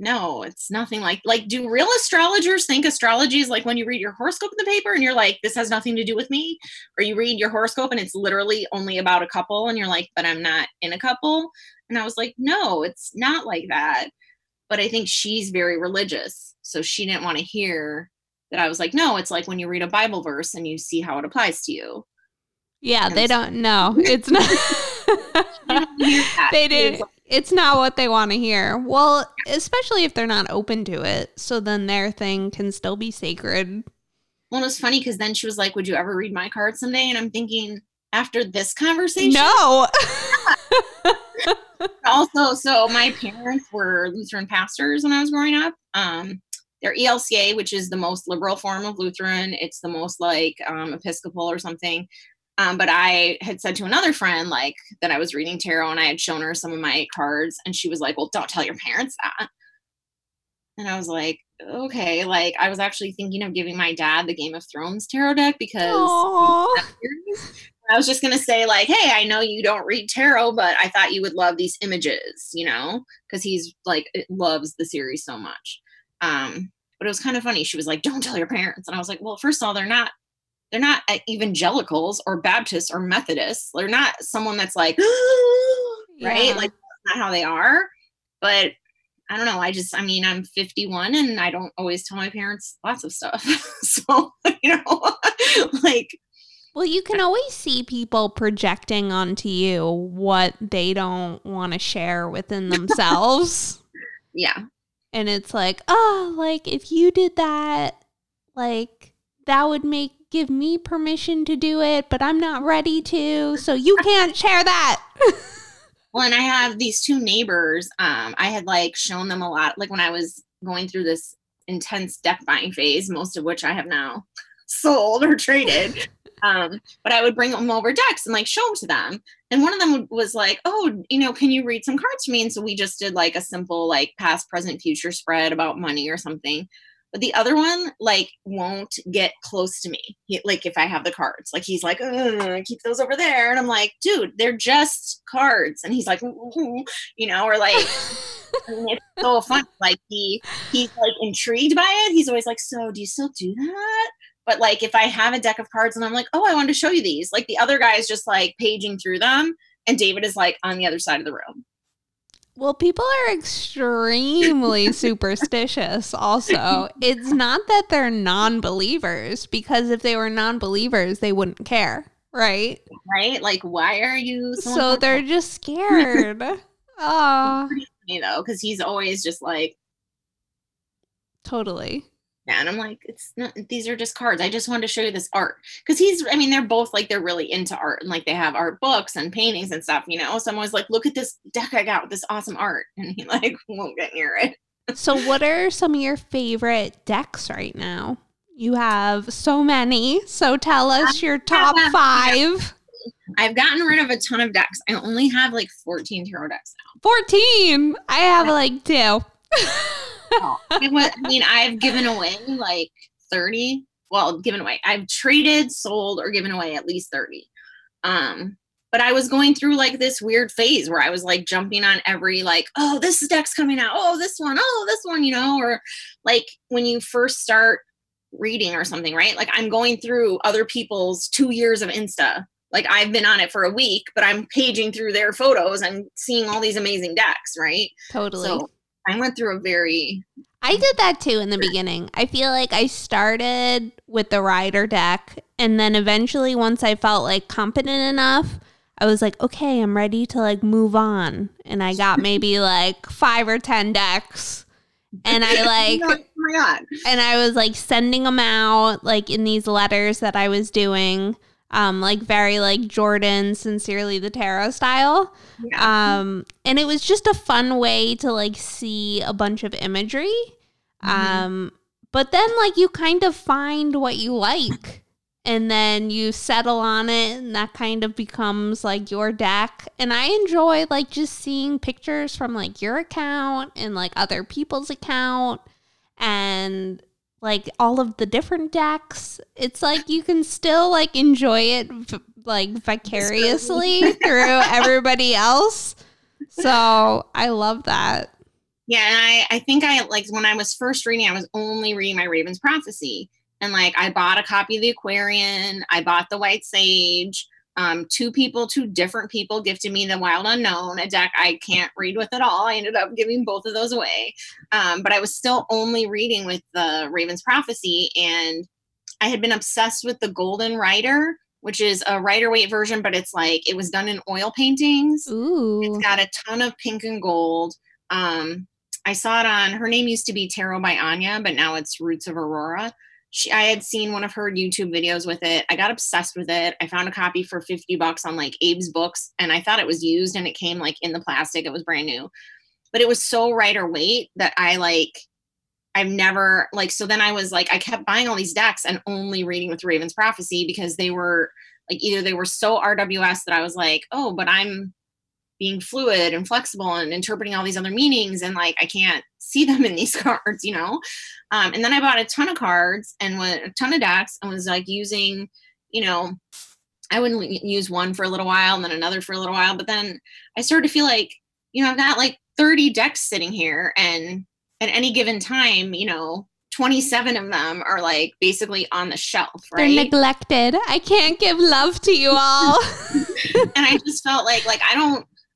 no, it's nothing like, do real astrologers think astrology is like when you read your horoscope in the paper and you're like, this has nothing to do with me? Or you read your horoscope and it's literally only about a couple and you're like, but I'm not in a couple. And I was like, no, it's not like that. But I think she's very religious. So she didn't want to hear that I was like, no, it's like when you read a Bible verse and you see how it applies to you. Yeah, and they don't know. It's not. They did. It's not what they want to hear. Well, especially if they're not open to it. So then their thing can still be sacred. Well, it was funny because then she was like, would you ever read my card someday? And I'm thinking, after this conversation? No. Also, so my parents were Lutheran pastors when I was growing up. They're ELCA, which is the most liberal form of Lutheran. It's the most like Episcopal or something. But I had said to another friend like that I was reading tarot and I had shown her some of my cards and she was like, well, don't tell your parents that. And I was like, okay, like I was actually thinking of giving my dad the Game of Thrones tarot deck because I was just going to say like, hey, I know you don't read tarot, but I thought you would love these images, you know, because he's like, loves the series so much. But it was kind of funny. She was like, don't tell your parents. And I was like, well, first of all, they're not evangelicals or Baptists or Methodists. They're not someone that's like, right? Yeah. Like that's not how they are. But I don't know. I'm 51 and I don't always tell my parents lots of stuff. So, you know, like. Well, you can always see people projecting onto you what they don't want to share within themselves. Yeah. And it's like, oh, like if you did that, like that would give me permission to do it, but I'm not ready to. So you can't share that. Well, and I have these two neighbors. I had like shown them a lot, like when I was going through this intense deck buying phase, most of which I have now sold or traded. But I would bring them over decks and like show them to them. And one of them was like, oh, you know, can you read some cards to me? And so we just did like a simple, like past, present, future spread about money or something. But the other one like won't get close to me. Like if I have the cards, like he's like, keep those over there. And I'm like, dude, they're just cards. And he's like, ooh, you know, or like, it's so funny. Like he's like intrigued by it. He's always like, so do you still do that? But like, if I have a deck of cards and I'm like, oh, I wanted to show you these, like the other guy is just like paging through them. And David is like on the other side of the room. Well, people are extremely superstitious also. It's not that they're non-believers, because if they were non-believers, they wouldn't care, right? Right? Like, why are you... So they're just scared. Oh. You know, because he's always just like... Totally. Yeah, and I'm like, it's not, these are just cards. I just wanted to show you this art. Because they're both like, they're really into art and like they have art books and paintings and stuff, you know? So I'm always like, look at this deck I got with this awesome art. And he like won't get near it. So what are some of your favorite decks right now? You have so many. So tell us your top five. I've gotten rid of a ton of decks. I only have like 14 tarot decks now. 14? I have like two. I've given away like 30. Well, given away. I've traded, sold, or given away at least 30. But I was going through like this weird phase where I was like jumping on every like, oh, this deck's coming out. Oh, this one, you know, or like when you first start reading or something, right? Like I'm going through other people's 2 years of Insta. Like I've been on it for a week, but I'm paging through their photos and seeing all these amazing decks, right? Totally. So, I went through I did that too in the beginning. I feel like I started with the Rider deck, and then eventually once I felt like competent enough, I was like, okay, I'm ready to like move on. And I got maybe like 5 or 10 decks. And I like, oh my God. And I was like sending them out like in these letters that I was doing. like very like Jordan, Sincerely the Tarot style. Yeah. And it was just a fun way to like see a bunch of imagery. Mm-hmm. But then like you kind of find what you like and then you settle on it and that kind of becomes like your deck. And I enjoy like just seeing pictures from like your account and like other people's account and like all of the different decks. It's like you can still like enjoy it like vicariously through everybody else. So I love that. Yeah, and I think I like when I was first reading, I was only reading my Raven's Prophecy. And like I bought a copy of the Aquarian, I bought the White Sage. Two different people gifted me the Wild Unknown, a deck I can't read with at all. I ended up giving both of those away. But I was still only reading with the Raven's Prophecy. And I had been obsessed with the Golden Rider, which is a Rider-Waite version, but it's like it was done in oil paintings. Ooh. It's got a ton of pink and gold. I saw it on, her name used to be Tarot by Anya, but now it's Roots of Aurora. I had seen one of her YouTube videos with it. I got obsessed with it. I found a copy for $50 on like Abe's Books, and I thought it was used and it came like in the plastic. It was brand new, but it was so Rider-Waite that I've never, so then I was like, I kept buying all these decks and only reading with Raven's Prophecy because they were like, either they were so RWS that I was like, oh, but I'm being fluid and flexible and interpreting all these other meanings. And like, I can't see them in these cards, you know? And then I bought a ton of cards and a ton of decks and was like using, you know, I wouldn't use one for a little while and then another for a little while. But then I started to feel like, you know, I've got like 30 decks sitting here and at any given time, you know, 27 of them are like basically on the shelf, right? They're neglected. I can't give love to you all. And I just felt like,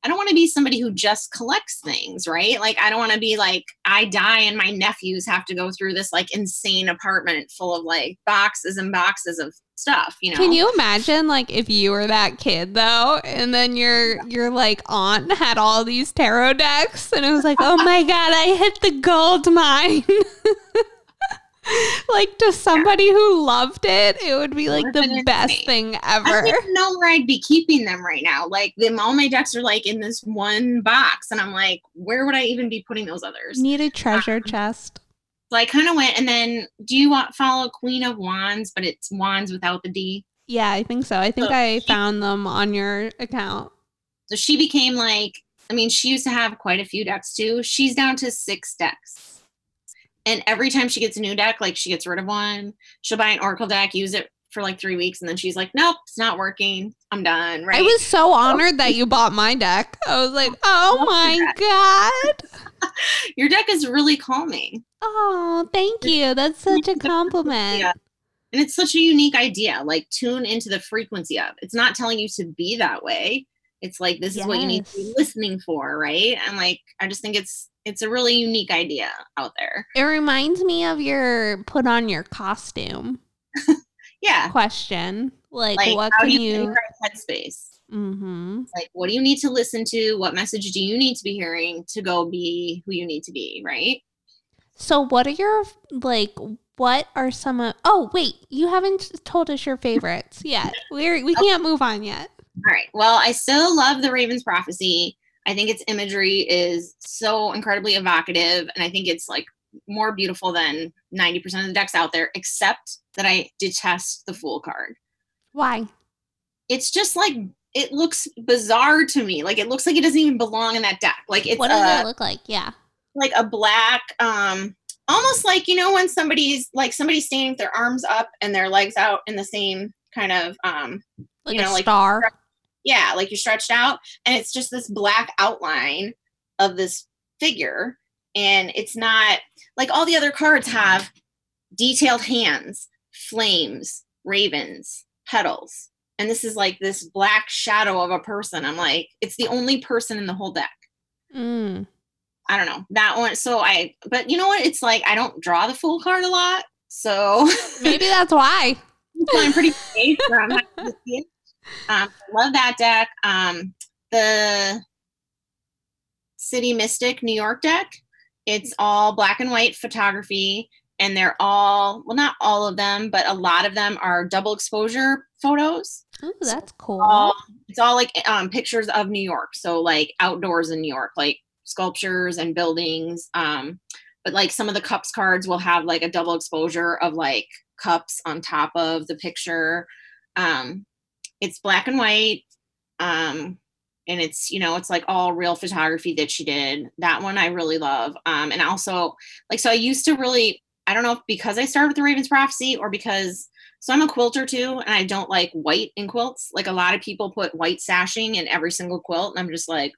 I don't want to be somebody who just collects things, right? Like, I don't want to be like, I die and my nephews have to go through this like insane apartment full of like boxes and boxes of stuff, you know? Can you imagine like if you were that kid though, and then your like aunt had all these tarot decks and it was like, oh my God, I hit the gold mine. Like to somebody who loved it, it would be like the best thing ever. I don't even know where I'd be keeping them right now. Like all my decks are like in this one box and I'm like, where would I even be putting those others? Need a treasure chest. So I kind of went, and then do you follow Queen of Wands, but it's Wands without the D? Yeah, I think so. I think I found them on your account. So she became like, I mean, she used to have quite a few decks too. She's down to 6 decks. And every time she gets a new deck, like she gets rid of one, she'll buy an Oracle deck, use it for like 3 weeks. And then she's like, nope, it's not working. I'm done. Right. I was so honored that you bought my deck. I was like, oh my God. Your deck is really calming. Oh, thank you. That's such a compliment. Yeah. And it's such a unique idea. Like tune into the frequency of, it's not telling you to be that way. It's like, this is what you need to be listening for. Right. And like, I just think it's a really unique idea out there. It reminds me of your put on your costume. Yeah. Question. Like what how can do you headspace? Mm-hmm. Like, what do you need to listen to? What message do you need to be hearing to go be who you need to be? Right. So what are your, like, what are some of, oh, wait, you haven't told us your favorites yet. We can't move on yet. All right. Well, I still love the Raven's Prophecy. I think its imagery is so incredibly evocative, and I think it's like more beautiful than 90% of the decks out there, except that I detest the Fool card. Why? It's just like, it looks bizarre to me. Like, it looks like it doesn't even belong in that deck. Like, it's what does it look like? Yeah. Like a black, almost like, you know, when somebody's standing with their arms up and their legs out in the same kind of, like, you know, a like star. Yeah, like you're stretched out, and it's just this black outline of this figure, and it's not like all the other cards have detailed hands, flames, ravens, petals, and this is like this black shadow of a person. I'm like, it's the only person in the whole deck. Mm. I don't know that one. But you know what? It's like I don't draw the Fool card a lot, so maybe that's why. So I'm pretty safe. I'm not gonna see it. Love that deck. The City Mystic New York deck. It's all black and white photography. And they're all, well, not all of them, but a lot of them are double exposure photos. Ooh, that's cool. It's all like pictures of New York. So like outdoors in New York, like sculptures and buildings. But like some of the cups cards will have like a double exposure of like cups on top of the picture. It's black and white. And it's, you know, it's like all real photography that she did. That one I really love. And also, like, so I used to really, I don't know if because I started with The Raven's Prophecy or because, so I'm a quilter too, and I don't like white in quilts. Like a lot of people put white sashing in every single quilt, and I'm just like,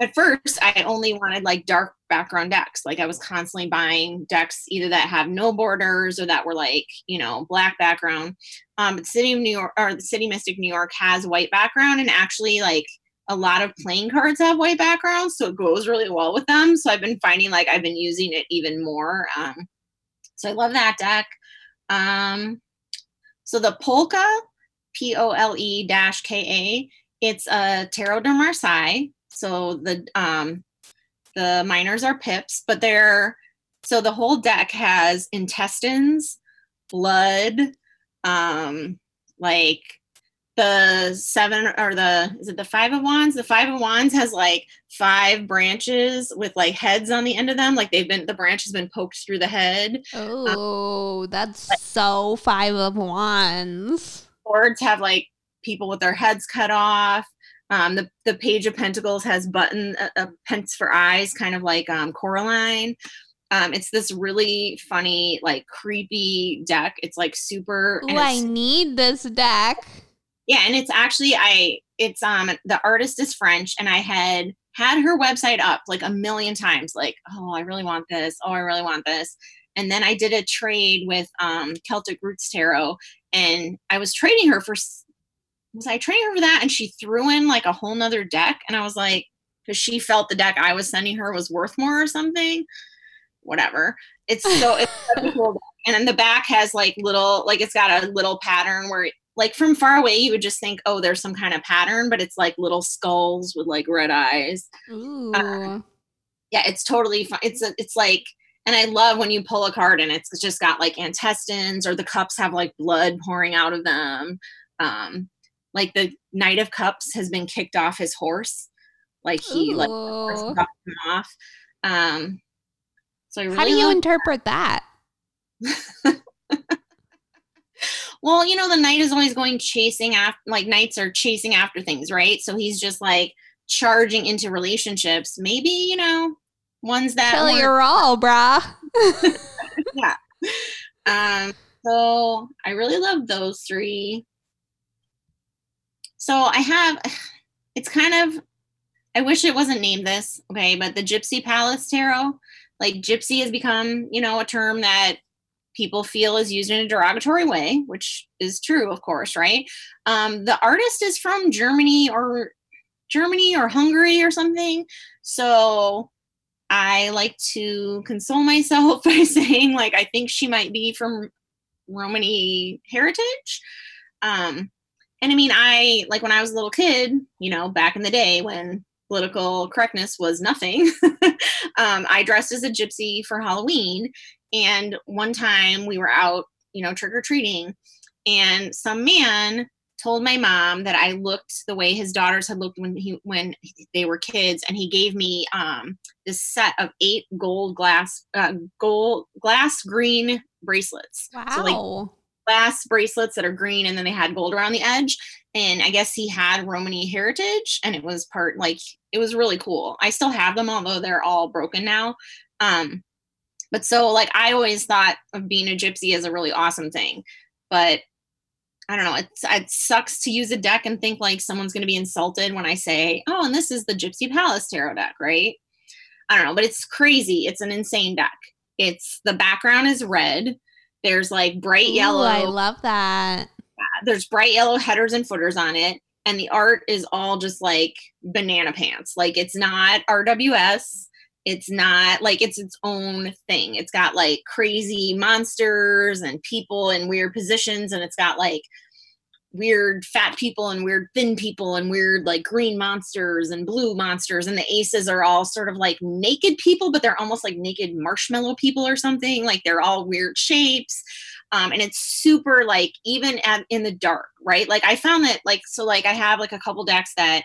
at first I only wanted like dark background decks. Like I was constantly buying decks either that have no borders or that were like, you know, black background. But City of New York, or the City Mystic New York, has white background, and actually like a lot of playing cards have white backgrounds, so it goes really well with them. So I've been finding like I've been using it even more. So I love that deck. So the Polka, P-O-L-E-K-A, it's a tarot de Marseille. So the minors are pips, but they're, so the whole deck has intestines, blood, like the seven, or the, is it the Five of Wands? The Five of Wands has like five branches with like heads on the end of them. Like they've been, the branch has been poked through the head. Oh, that's so Five of Wands. Boards have like people with their heads cut off. The Page of Pentacles has button, pence for eyes, kind of like Coraline. It's this really funny, like creepy deck. It's like super. Oh, I need this deck. Yeah, and it's actually the artist is French, and I had her website up like a million times. Like, oh, I really want this. Oh, I really want this. And then I did a trade with Celtic Roots Tarot, and I was trading her for. Was I trading her for that? And she threw in like a whole nother deck, and I was like, because she felt the deck I was sending her was worth more or something. Whatever. It's such a cool deck. And then the back has like little, like it's got a little pattern where like from far away you would just think, oh, there's some kind of pattern, but it's like little skulls with like red eyes. Ooh. Yeah, it's totally fun. It's like, and I love when you pull a card and it's just got like intestines, or the cups have like blood pouring out of them. Like the Knight of Cups has been kicked off his horse. Like he Ooh. Like dropped him off. So I really How do you interpret that? Well, you know, the knight is always going chasing after, like knights are chasing after things, right? So he's just like charging into relationships. Maybe, you know, ones that Kelly, you're all, brah. Yeah. So I really love those three. So I have, it's kind of, I wish it wasn't named this, okay, but the Gypsy Palace Tarot, like gypsy has become, you know, a term that people feel is used in a derogatory way, which is true, of course, right? The artist is from Germany or Hungary or something. So I like to console myself by saying, like, I think she might be from Romani heritage. And I mean, I, like when I was a little kid, you know, back in the day when political correctness was nothing, I dressed as a gypsy for Halloween. And one time we were out, you know, trick-or-treating, and some man told my mom that I looked the way his daughters had looked when they were kids. And he gave me this set of 8 gold glass green bracelets. Wow. So, like, glass bracelets that are green, and then they had gold around the edge, and I guess he had Romani heritage, and it was part, like, it was really cool. I still have them, although they're all broken now. But so, like, I always thought of being a gypsy as a really awesome thing, but I don't know, it sucks to use a deck and think like someone's going to be insulted when I say, oh, and this is the Gypsy Palace Tarot deck, right? I don't know, but it's crazy. It's an insane deck. It's, the background is red. There's like bright yellow. Ooh, I love that. There's bright yellow headers and footers on it. And the art is all just like banana pants. Like it's not RWS. It's not like, it's its own thing. It's got like crazy monsters and people in weird positions. And it's got like weird fat people and weird thin people and weird like green monsters and blue monsters, and the aces are all sort of like naked people, but they're almost like naked marshmallow people or something. Like they're all weird shapes. And it's super like even in the dark, right? Like I found that like, so like I have like a couple decks that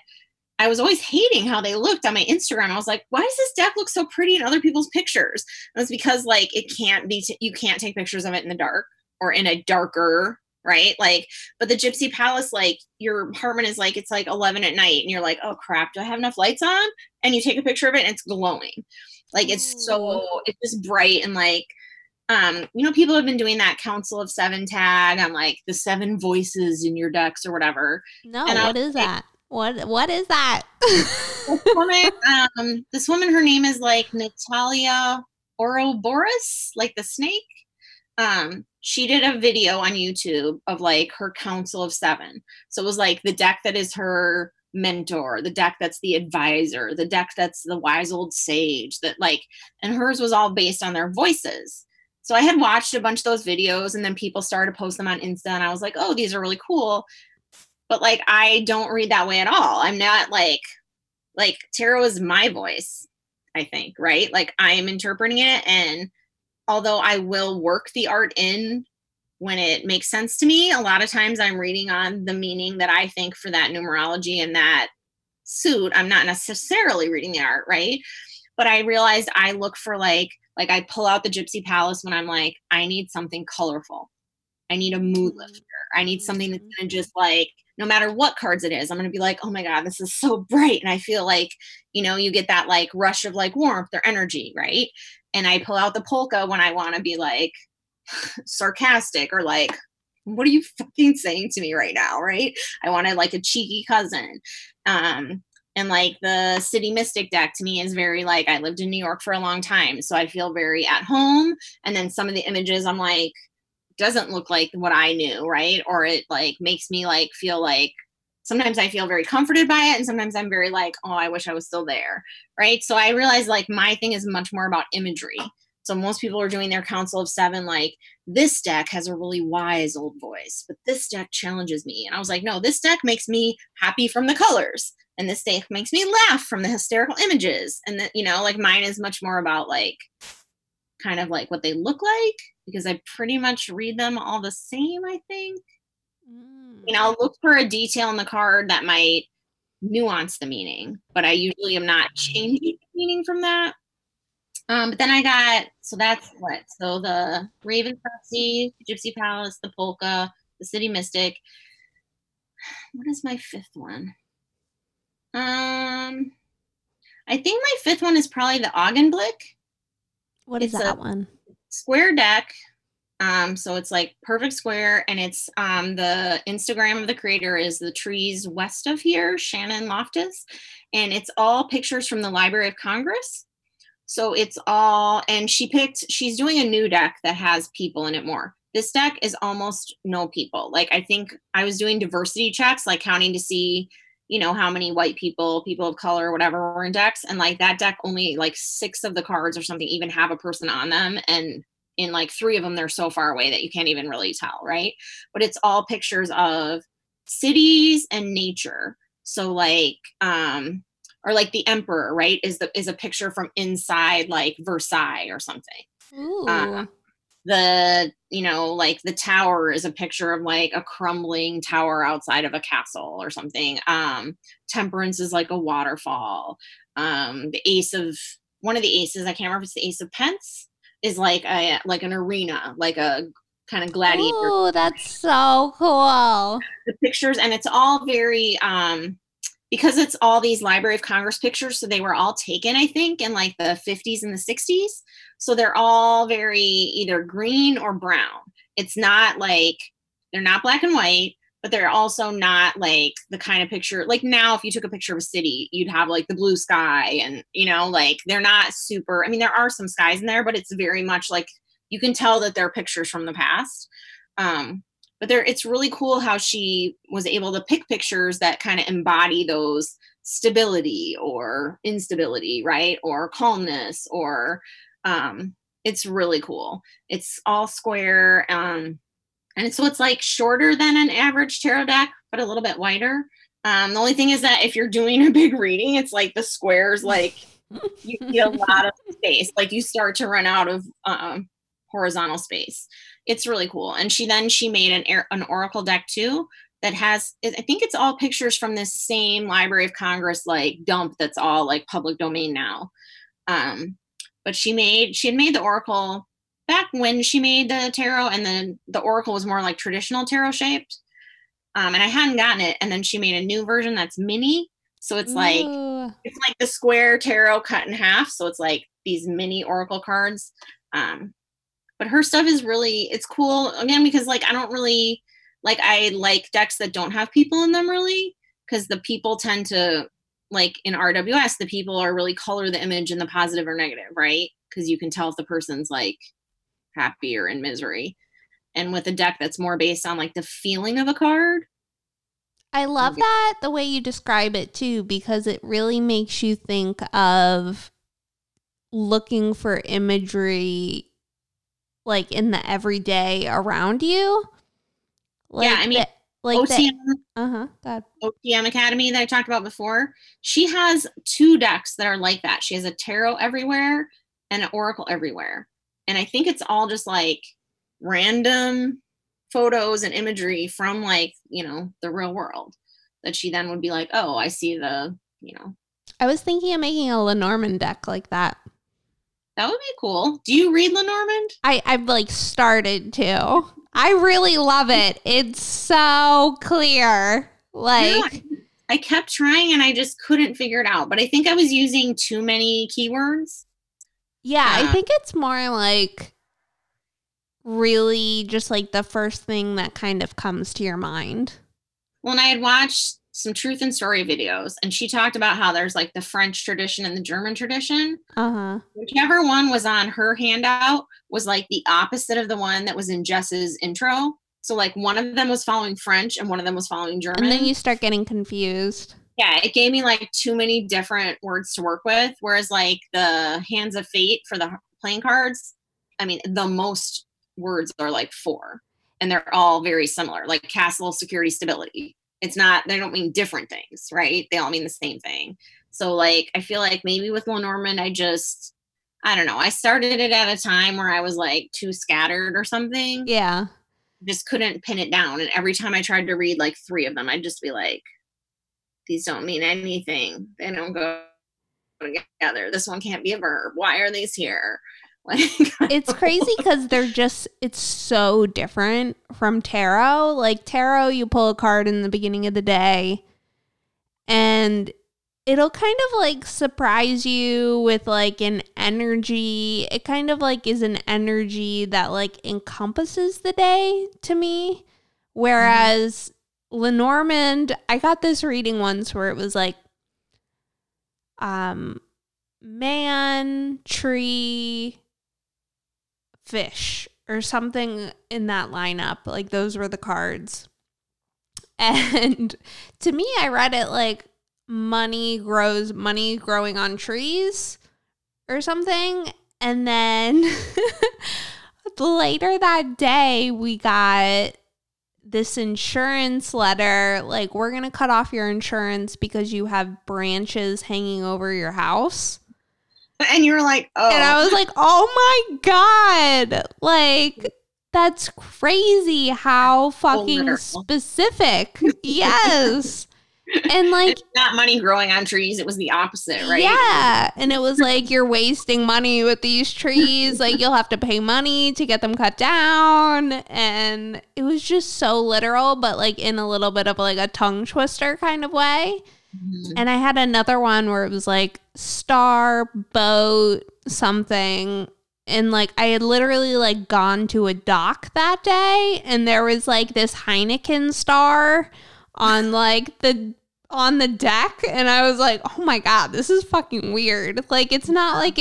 I was always hating how they looked on my Instagram. I was like, why does this deck look so pretty in other people's pictures? And it's because like it can't be, you can't take pictures of it in the dark or in a darker, right? Like, but the Gypsy Palace, like your apartment is like, it's like 11 at night and you're like, oh crap, do I have enough lights on? And you take a picture of it and it's glowing. Like it's so, it's just bright and like, you know, people have been doing that Council of Seven tag on like the seven voices in your decks or whatever. No, and what is that? What is that? This woman, her name is like Natalia Ouroboros, like the snake. She did a video on YouTube of like her Council of Seven. So it was like the deck that is her mentor, the deck that's the advisor, the deck that's the wise old sage that like, and hers was all based on their voices. So I had watched a bunch of those videos and then people started to post them on Insta and I was like, oh, these are really cool. But like, I don't read that way at all. I'm not like tarot is my voice, I think, right? Like I am interpreting it. And although I will work the art in when it makes sense to me, a lot of times I'm reading on the meaning that I think for that numerology and that suit. I'm not necessarily reading the art, right? But I realized I look for like I pull out the Gypsy Palace when I'm like, I need something colorful. I need a mood lifter. I need something that's going to just like, no matter what cards it is, I'm going to be like, oh my God, this is so bright. And I feel like, you know, you get that like rush of like warmth or energy, right? And I pull out the polka when I want to be like sarcastic or like, what are you fucking saying to me right now, right? I wanted like a cheeky cousin. And like the City Mystic deck to me is very like, I lived in New York for a long time, so I feel very at home. And then some of the images I'm like, doesn't look like what I knew, right? Or it like makes me like feel like sometimes I feel very comforted by it and sometimes I'm very like, oh, I wish I was still there, right? So I realized like my thing is much more about imagery. So most people are doing their Council of Seven like, this deck has a really wise old voice, but this deck challenges me. And I was like, no, this deck makes me happy from the colors and this deck makes me laugh from the hysterical images. And that, you know, like mine is much more about like kind of like what they look like, because I pretty much read them all the same, I think. You know, I'll look for a detail in the card that might nuance the meaning, but I usually am not changing the meaning from that. But then I got, so that's what? So the Raven Prophecy, Gypsy Palace, the Polka, the City Mystic. What is my fifth one? I think my fifth one is probably the Augenblick. What is that one? Square deck. So it's like perfect square, and it's the Instagram of the creator is The Trees West of Here, Shannon Loftus, and it's all pictures from the Library of Congress. So it's all, and she's doing a new deck that has people in it more. This deck is almost no people. Like I think I was doing diversity checks, like counting to see, you know, how many white people, people of color, whatever were in decks, and like that deck only like 6 of the cards or something even have a person on them, and in like 3 of them, they're so far away that you can't even really tell, right? But it's all pictures of cities and nature. So like, or like the emperor, right, is a picture from inside like Versailles or something. Ooh. The, you know, like the tower is a picture of like a crumbling tower outside of a castle or something. Temperance is like a waterfall. The ace of, one of the aces, I can't remember if it's the ace of pence, is like a, like an arena, like a kind of gladiator. Oh, that's so cool. The pictures, and it's all very, because it's all these Library of Congress pictures, so they were all taken, I think, in like the 50s and the 60s. So they're all very either green or brown. It's not like, they're not black and white, but they're also not like the kind of picture, like now if you took a picture of a city, you'd have like the blue sky and, you know, like they're not super, I mean, there are some skies in there, but it's very much like, you can tell that they're pictures from the past. But there, it's really cool how she was able to pick pictures that kind of embody those stability or instability, right? Or calmness, or it's really cool. It's all square. And so it's like shorter than an average tarot deck, but a little bit wider. The only thing is that if you're doing a big reading, it's like the squares, like you get a lot of space. Like you start to run out of horizontal space. It's really cool. And she made an oracle deck too that has, I think it's all pictures from this same Library of Congress like dump that's all like public domain now. But she had made the oracle back when she made the tarot, and then the oracle was more like traditional tarot shaped. And I hadn't gotten it. And then she made a new version that's mini. So it's like, ooh, it's like the square tarot cut in half. So it's like these mini oracle cards. But her stuff is really, it's cool again, because like, I don't really like, I like decks that don't have people in them really. Cause the people tend to, like in RWS, the people are really color the image in the positive or negative, right? Cause you can tell if the person's like happy or in misery. And with a deck that's more based on like the feeling of a card. I love that, the way you describe it too, because it really makes you think of looking for imagery like in the everyday around you. Like, yeah, I mean, OTM Academy that I talked about before, she has two decks that are like that. She has a tarot everywhere and an oracle everywhere. And I think it's all just like random photos and imagery from like, you know, the real world that she then would be like, oh, I see the, you know. I was thinking of making a Lenormand deck like that. That would be cool. Do you read Lenormand? I've like started to. I really love it. It's so clear. Like, yeah, I kept trying and I just couldn't figure it out. But I think I was using too many keywords. Yeah. I think it's more like really just like the first thing that kind of comes to your mind. Well, and I had watched some Truth and Story videos, and she talked about how there's like the French tradition and the German tradition. Uh-huh. Whichever one was on her handout was like the opposite of the one that was in Jess's intro. So like one of them was following French and one of them was following German. And then you start getting confused. Yeah, it gave me like too many different words to work with. Whereas like the Hands of Fate for the playing cards, I mean, the most words are like four, and they're all very similar, like castle, security, stability. It's not, they don't mean different things, right? They all mean the same thing. So like, I feel like maybe with Lenormand, I don't know. I started it at a time where I was like too scattered or something. Yeah. Just couldn't pin it down. And every time I tried to read like three of them, I'd just be like, these don't mean anything. They don't go together. This one can't be a verb. Why are these here? It's crazy because it's so different from tarot. Like tarot, you pull a card in the beginning of the day and it'll kind of like surprise you with like an energy. It kind of like is an energy that like encompasses the day to me. Whereas Lenormand, I got this reading once where it was like, man, tree, fish or something in that lineup. Like those were the cards. And to me, I read it like money growing on trees or something. And then later that day, we got this insurance letter, like we're going to cut off your insurance because you have branches hanging over your house. And you were like, oh. And I was like, oh my God. Like, that's crazy how fucking specific. Yes. And like. It's not money growing on trees. It was the opposite, right? Yeah. And it was like, you're wasting money with these trees. Like, you'll have to pay money to get them cut down. And it was just so literal, but like in a little bit of like a tongue twister kind of way. And I had another one where it was like star, boat, something. And like I had literally like gone to a dock that day and there was like this Heineken star on like on the deck. And I was like, oh my God, this is fucking weird. Like it's not like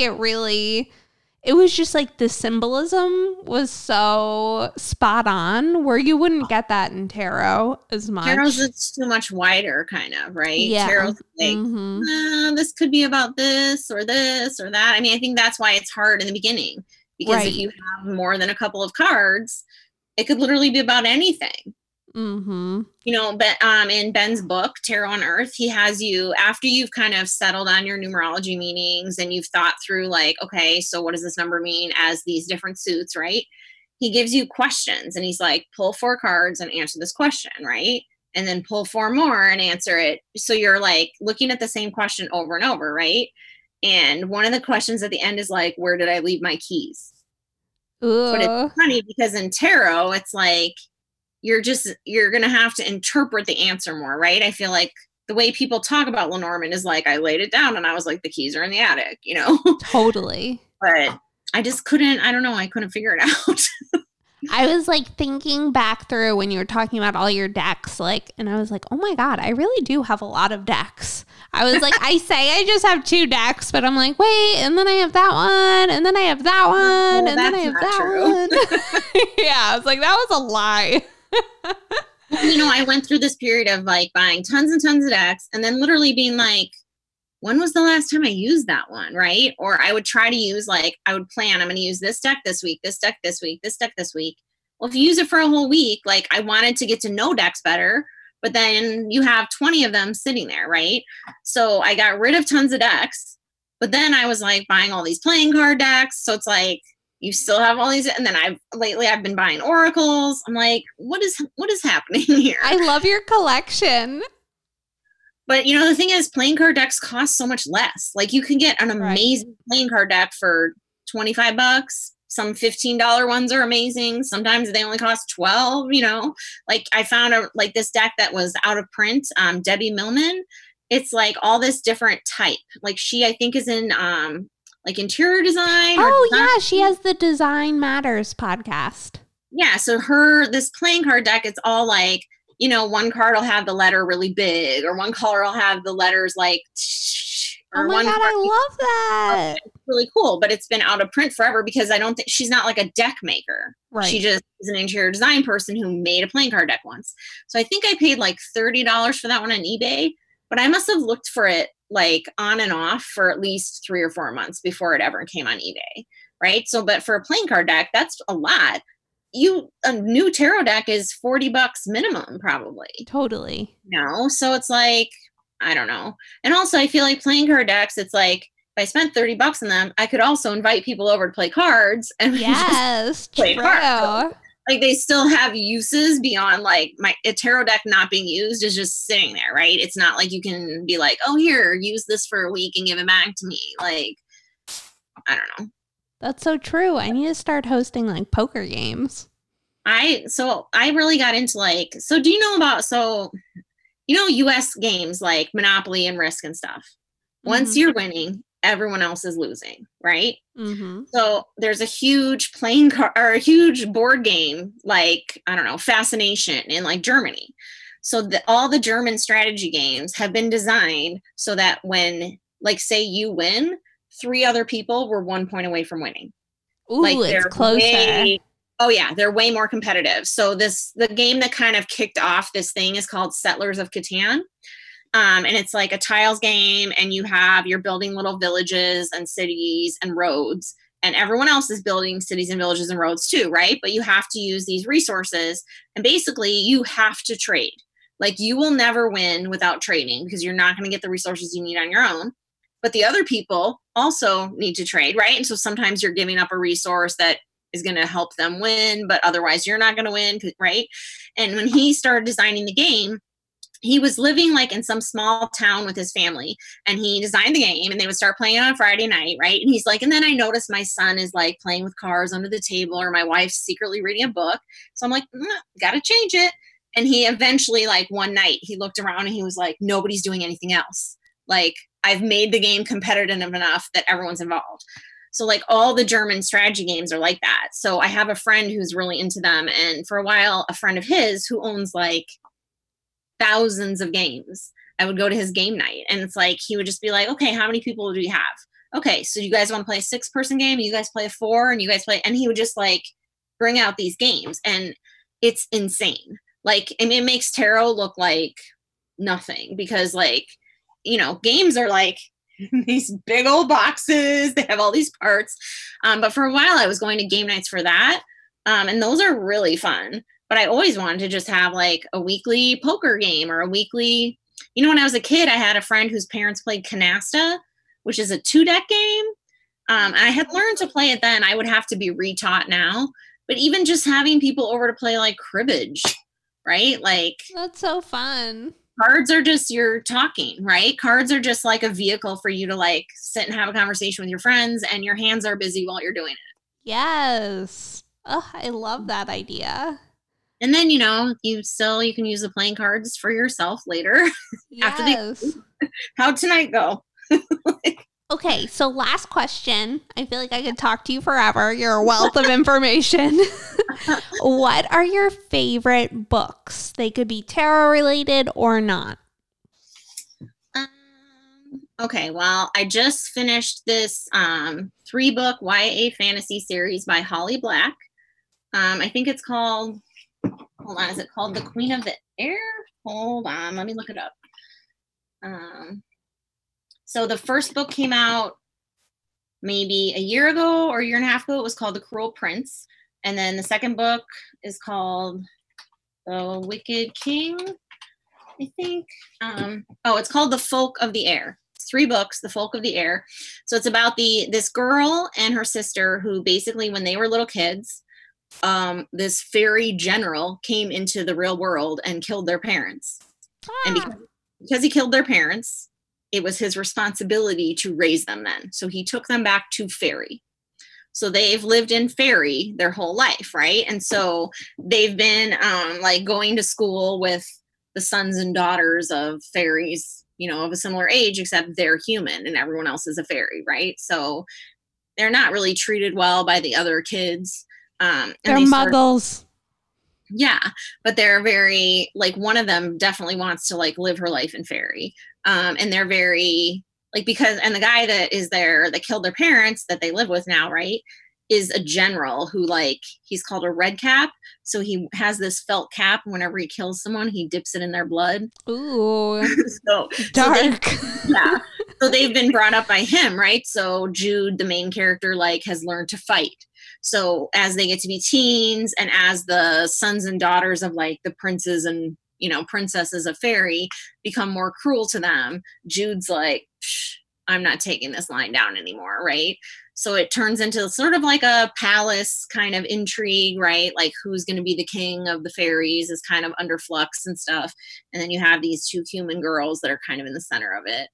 it was just like the symbolism was so spot on where you wouldn't get that in tarot as much. Tarot's it's too much wider kind of, right? Yeah. Tarot's like, this could be about this or that. I mean, I think that's why it's hard in the beginning because if you have more than a couple of cards, It could literally be about anything. Mm-hmm. You know, but in Ben's book, Tarot on Earth, he has you, after you've kind of settled on your numerology meanings and you've thought through like, okay, so what does this number mean as these different suits, right? He gives you questions and he's like, pull 4 cards and answer this question, right? And then pull 4 more and answer it. So you're like looking at the same question over and over, right? And one of the questions at the end is like, where did I leave my keys? Ooh. But it's funny because in tarot, it's like, you're going to have to interpret the answer more, right? I feel like the way people talk about Lenormand is like, I laid it down and I was like, the keys are in the attic, you know? Totally. But I just couldn't, I don't know, I couldn't figure it out. I was like thinking back through when you were talking about all your decks, like, and I was like, oh my God, I really do have a lot of decks. I was like, I say I just have 2 decks, but I'm like, wait, and then I have that one, and then I have that one, and then I have that one. Yeah, I was like, that was a lie. You know, I went through this period of like buying tons and tons of decks and then literally being like, when was the last time I used that one, right? Or I would try to use like, I would plan, I'm going to use this deck this week, this deck this week, this deck this week. Well, if you use it for a whole week, like I wanted to get to know decks better, but then you have 20 of them sitting there, right? So I got rid of tons of decks, but then I was like buying all these playing card decks. So it's like, you still have all these, and then I've been buying oracles. I'm like, what is happening here? I love your collection. But you know, the thing is, playing card decks cost so much less. Like you can get an amazing playing card deck for $25. Some $15 ones are amazing. Sometimes they only cost $12, you know, like I found like this deck that was out of print, Debbie Millman. It's like all this different type. Like she, I think is in, like interior design. Yeah. She has the Design Matters podcast. Yeah. So this playing card deck, it's all like, you know, one card will have the letter really big or one color will have the letters like, or oh my God, I love that. It's really cool. But it's been out of print forever because I don't think she's not like a deck maker. Right. She just is an interior design person who made a playing card deck once. So I think I paid like $30 for that one on eBay, but I must've looked for it like on and off for at least 3 or 4 months before it ever came on eBay, right? So, but for a playing card deck, that's a lot. A new tarot deck is $40 minimum, probably. Totally. No, so it's like, I don't know. And also I feel like playing card decks, it's like, if I spent $30 on them, I could also invite people over to play cards and just play cards. Like they still have uses beyond like a tarot deck not being used is just sitting there, right? It's not like you can be like, oh, here, use this for a week and give it back to me. Like, I don't know. That's so true. I need to start hosting like poker games. I really got into like, so do you know about, U.S. games like Monopoly and Risk and stuff. Mm-hmm. Once you're winning, everyone else is losing, right? Mm-hmm. So there's a huge playing card or a huge board game, like, I don't know, Fascination in like Germany. So all the German strategy games have been designed so that when, like, say you win, 3 other people were 1 point away from winning. Ooh, like it's closer. They're way more competitive. So the game that kind of kicked off this thing is called Settlers of Catan. And it's like a tiles game and you're building little villages and cities and roads and everyone else is building cities and villages and roads too, right? But you have to use these resources and basically you have to trade. Like you will never win without trading because you're not going to get the resources you need on your own. But the other people also need to trade, right? And so sometimes you're giving up a resource that is going to help them win, but otherwise you're not going to win, right? And when he started designing the game, he was living like in some small town with his family and he designed the game and they would start playing it on Friday night. Right. And he's like, and then I noticed my son is like playing with cars under the table or my wife's secretly reading a book. So I'm like, got to change it. And he eventually like one night he looked around and he was like, nobody's doing anything else. Like I've made the game competitive enough that everyone's involved. So like all the German strategy games are like that. So I have a friend who's really into them. And for a while, a friend of his who owns like thousands of games. I would go to his game night and it's like, he would just be like, okay, how many people do you have? Okay. So you guys want to play a 6-person game? You guys play a 4 and you guys play, and he would just like bring out these games and it's insane. Like, I mean, it makes tarot look like nothing because like, you know, games are like these big old boxes. They have all these parts. But for a while I was going to game nights for that. And those are really fun. But I always wanted to just have like a weekly poker game or a weekly, you know, when I was a kid, I had a friend whose parents played Canasta, which is a 2-deck game. I had learned to play it then. I would have to be retaught now. But even just having people over to play like cribbage, right? Like that's so fun. Cards are just, you're talking, right? Cards are just like a vehicle for you to like sit and have a conversation with your friends, and your hands are busy while you're doing it. Yes. Oh, I love that idea. And then, you know, you can use the playing cards for yourself later. Yes. After how'd tonight go? Okay, so last question. I feel like I could talk to you forever. You're a wealth of information. What are your favorite books? They could be tarot related or not. Okay, well, I just finished this 3-book YA fantasy series by Holly Black. I think it's called, The Queen of the Air? Hold on, let me look it up. So the first book came out maybe a year ago or a year and a half ago. It was called The Cruel Prince. And then the second book is called The Wicked King, I think. It's called The Folk of the Air. It's 3 books, The Folk of the Air. So it's about this girl and her sister who basically, when they were little kids, this fairy general came into the real world and killed their parents. Ah. And because he killed their parents, it was his responsibility to raise them then. So he took them back to fairy. So they've lived in fairy their whole life, right? And so they've been going to school with the sons and daughters of fairies, you know, of a similar age, except they're human and everyone else is a fairy, right? So they're not really treated well by the other kids. They're muggles. Yeah, but they're very, one of them definitely wants to, live her life in fairy. And they're very, because the guy that is there, that killed their parents, that they live with now, right, is a general who, he's called a red cap. So he has this felt cap. Whenever he kills someone, he dips it in their blood. Ooh, dark. So they've been brought up by him, right? So Jude, the main character, has learned to fight. So as they get to be teens and as the sons and daughters of the princes and, princesses of fairy become more cruel to them, Jude's I'm not taking this line down anymore. Right. So it turns into sort of a palace kind of intrigue, right? Who's going to be the king of the fairies is kind of under flux and stuff. And then you have these 2 human girls that are kind of in the center of it.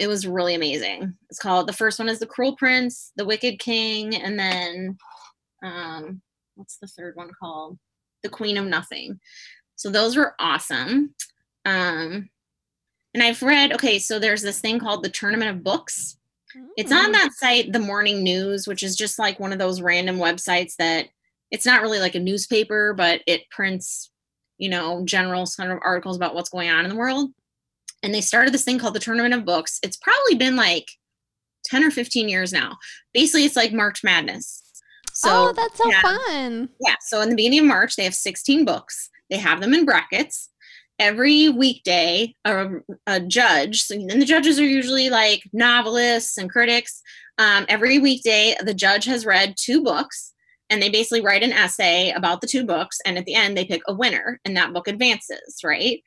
It was really amazing. It's called, the first one is The Cruel Prince, The Wicked King, and then what's the third one called? The Queen of Nothing. So those were awesome. And I've read, so there's this thing called the Tournament of Books. Mm-hmm. It's on that site, The Morning News, which is just one of those random websites that it's not really a newspaper, but it prints, general sort of articles about what's going on in the world. And they started this thing called the Tournament of Books. It's probably been 10 or 15 years now. Basically, it's March Madness. So, that's so fun. Yeah. So in the beginning of March, they have 16 books. They have them in brackets. Every weekday, a judge, and the judges are usually novelists and critics. Every weekday, the judge has read 2 books. And they basically write an essay about the 2 books. And at the end, they pick a winner. And that book advances, right?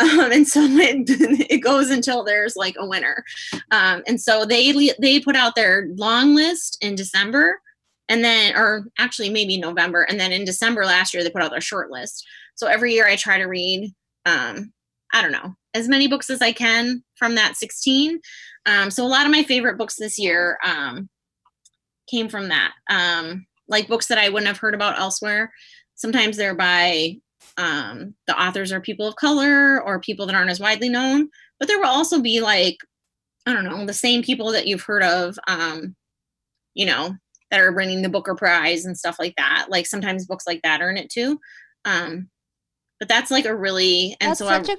And so it goes until there's a winner. And so they put out their long list in December and then, or actually maybe November. And then in December last year, they put out their short list. So every year I try to read, as many books as I can from that 16. So a lot of my favorite books this year, came from that, books that I wouldn't have heard about elsewhere. Sometimes they're by, the authors are people of color or people that aren't as widely known, but there will also be the same people that you've heard of, that are winning the Booker Prize and stuff like that. Sometimes books like that are in it too. But that's a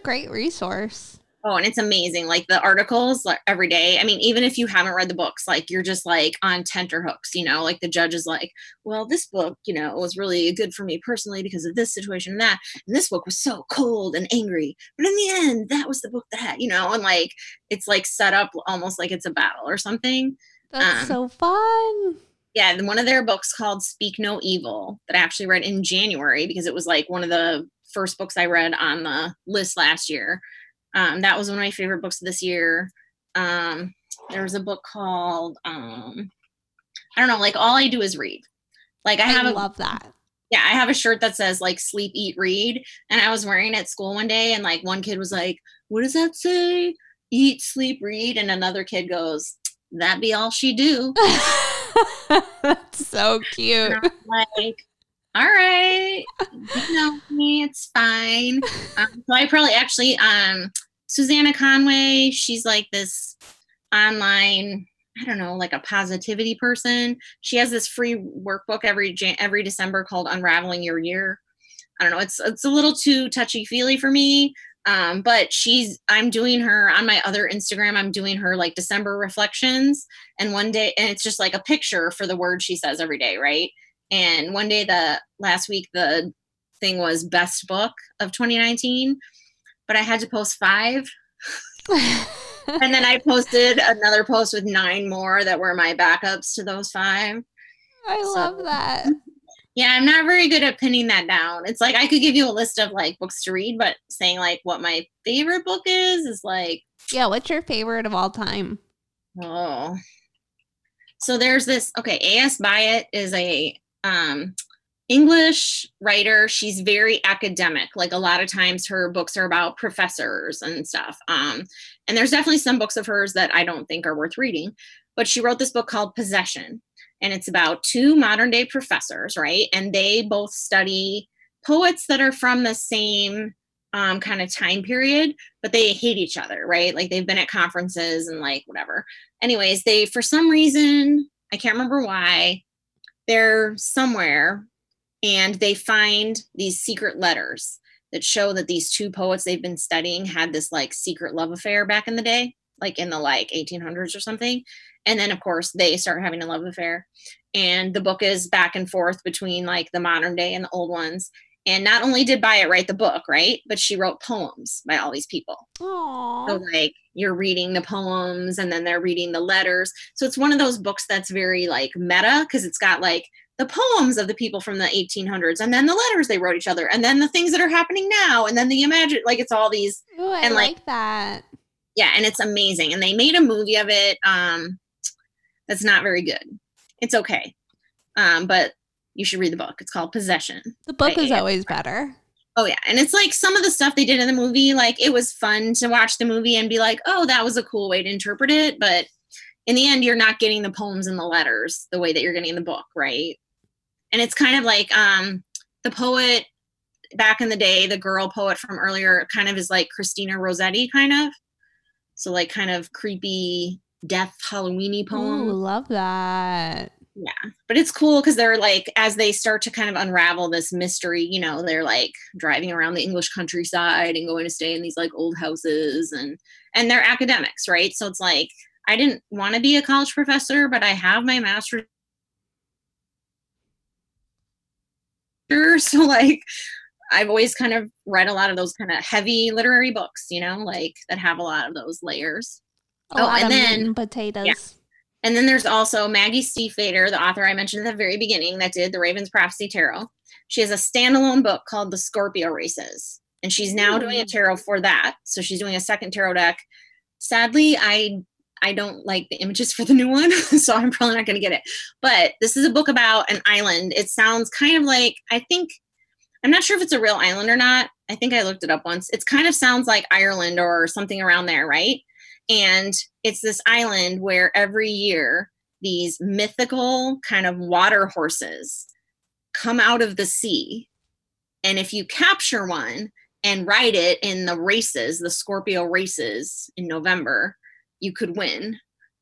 great resource. Oh, and it's amazing. The articles every day. I mean, even if you haven't read the books, you're just on tenterhooks, the judge is well, this book, was really good for me personally because of this situation and that. And this book was so cold and angry. But in the end, that was the book that had, and it's set up almost like it's a battle or something. That's so fun. Yeah, and one of their books called Speak No Evil that I actually read in January because it was like one of the first books I read on the list last year. That was one of my favorite books this year. There was a book called, I don't know, like All I Do Is Read. Like I love that. Yeah, I have a shirt that says like sleep, eat, read. And I was wearing it at school one day and like one kid was like, what does that say? Eat, sleep, read. And another kid goes, that be all she do. That's so cute. And I'm like, all right, you know me, it's fine. So I probably actually, Susanna Conway, she's like this online, I don't know, like a positivity person. She has this free workbook every December called Unraveling Your Year. I don't know. It's a little too touchy-feely for me. But I'm doing her on my other Instagram. I'm doing her like December reflections. And one day, and it's just like a picture for the word she says every day. Right. And one day last week, the thing was best book of 2019, but I had to post 5. And then I posted another post with 9 more that were my backups to those 5. I love that. Yeah, I'm not very good at pinning that down. It's like I could give you a list of like books to read, but saying like what my favorite book is like. Yeah, what's your favorite of all time? Oh. So there's this, okay, A.S. Byatt is a English writer. She's very academic. Like a lot of times her books are about professors and stuff. And there's definitely some books of hers that I don't think are worth reading, but she wrote this book called Possession. And it's about 2 modern day professors, right? And they both study poets that are from the same kind of time period, but they hate each other, right? Like they've been at conferences and like whatever. Anyways, they, for some reason, I can't remember why, they're somewhere and they find these secret letters that show that these 2 poets they've been studying had this like secret love affair back in the day, like in the like 1800s or something. And then, of course, they start having a love affair. And the book is back and forth between, like, the modern day and the old ones. And not only did Byatt write the book, right, but she wrote poems by all these people. Aww. So, like, you're reading the poems, and then they're reading the letters. So it's one of those books that's very, like, meta, because it's got, like, the poems of the people from the 1800s, and then the letters they wrote each other, and then the things that are happening now, and then the imagine, like, it's all these. Ooh, I like that. Yeah, and it's amazing. And they made a movie of it, that's not very good. It's okay. But you should read the book. It's called Possession. The book is always better. Oh, yeah. And it's like some of the stuff they did in the movie, like it was fun to watch the movie and be like, oh, that was a cool way to interpret it. But in the end, you're not getting the poems and the letters the way that you're getting in the book, right? And it's kind of like the poet back in the day, the girl poet from earlier kind of is like Christina Rossetti kind of. So like kind of creepy death Halloweeny poem. Ooh, love that. Yeah, but it's cool because they're like, as they start to kind of unravel this mystery, you know, they're like driving around the English countryside and going to stay in these like old houses and they're academics, right? So it's like, I didn't want to be a college professor, but I have my master's. So like, I've always kind of read a lot of those kind of heavy literary books, you know, like that have a lot of those layers. Potatoes. Yeah. And then there's also Maggie Stiefvater, the author I mentioned at the very beginning that did The Raven's Prophecy Tarot. She has a standalone book called The Scorpio Races, and she's now doing a tarot for that. So she's doing a second tarot deck. Sadly, I don't like the images for the new one, so I'm probably not going to get it. But this is a book about an island. It sounds kind of like, I'm not sure if it's a real island or not. I think I looked it up once. It kind of sounds like Ireland or something around there, right? And it's this island where every year these mythical kind of water horses come out of the sea. And if you capture one and ride it in the races, the Scorpio races in November, you could win.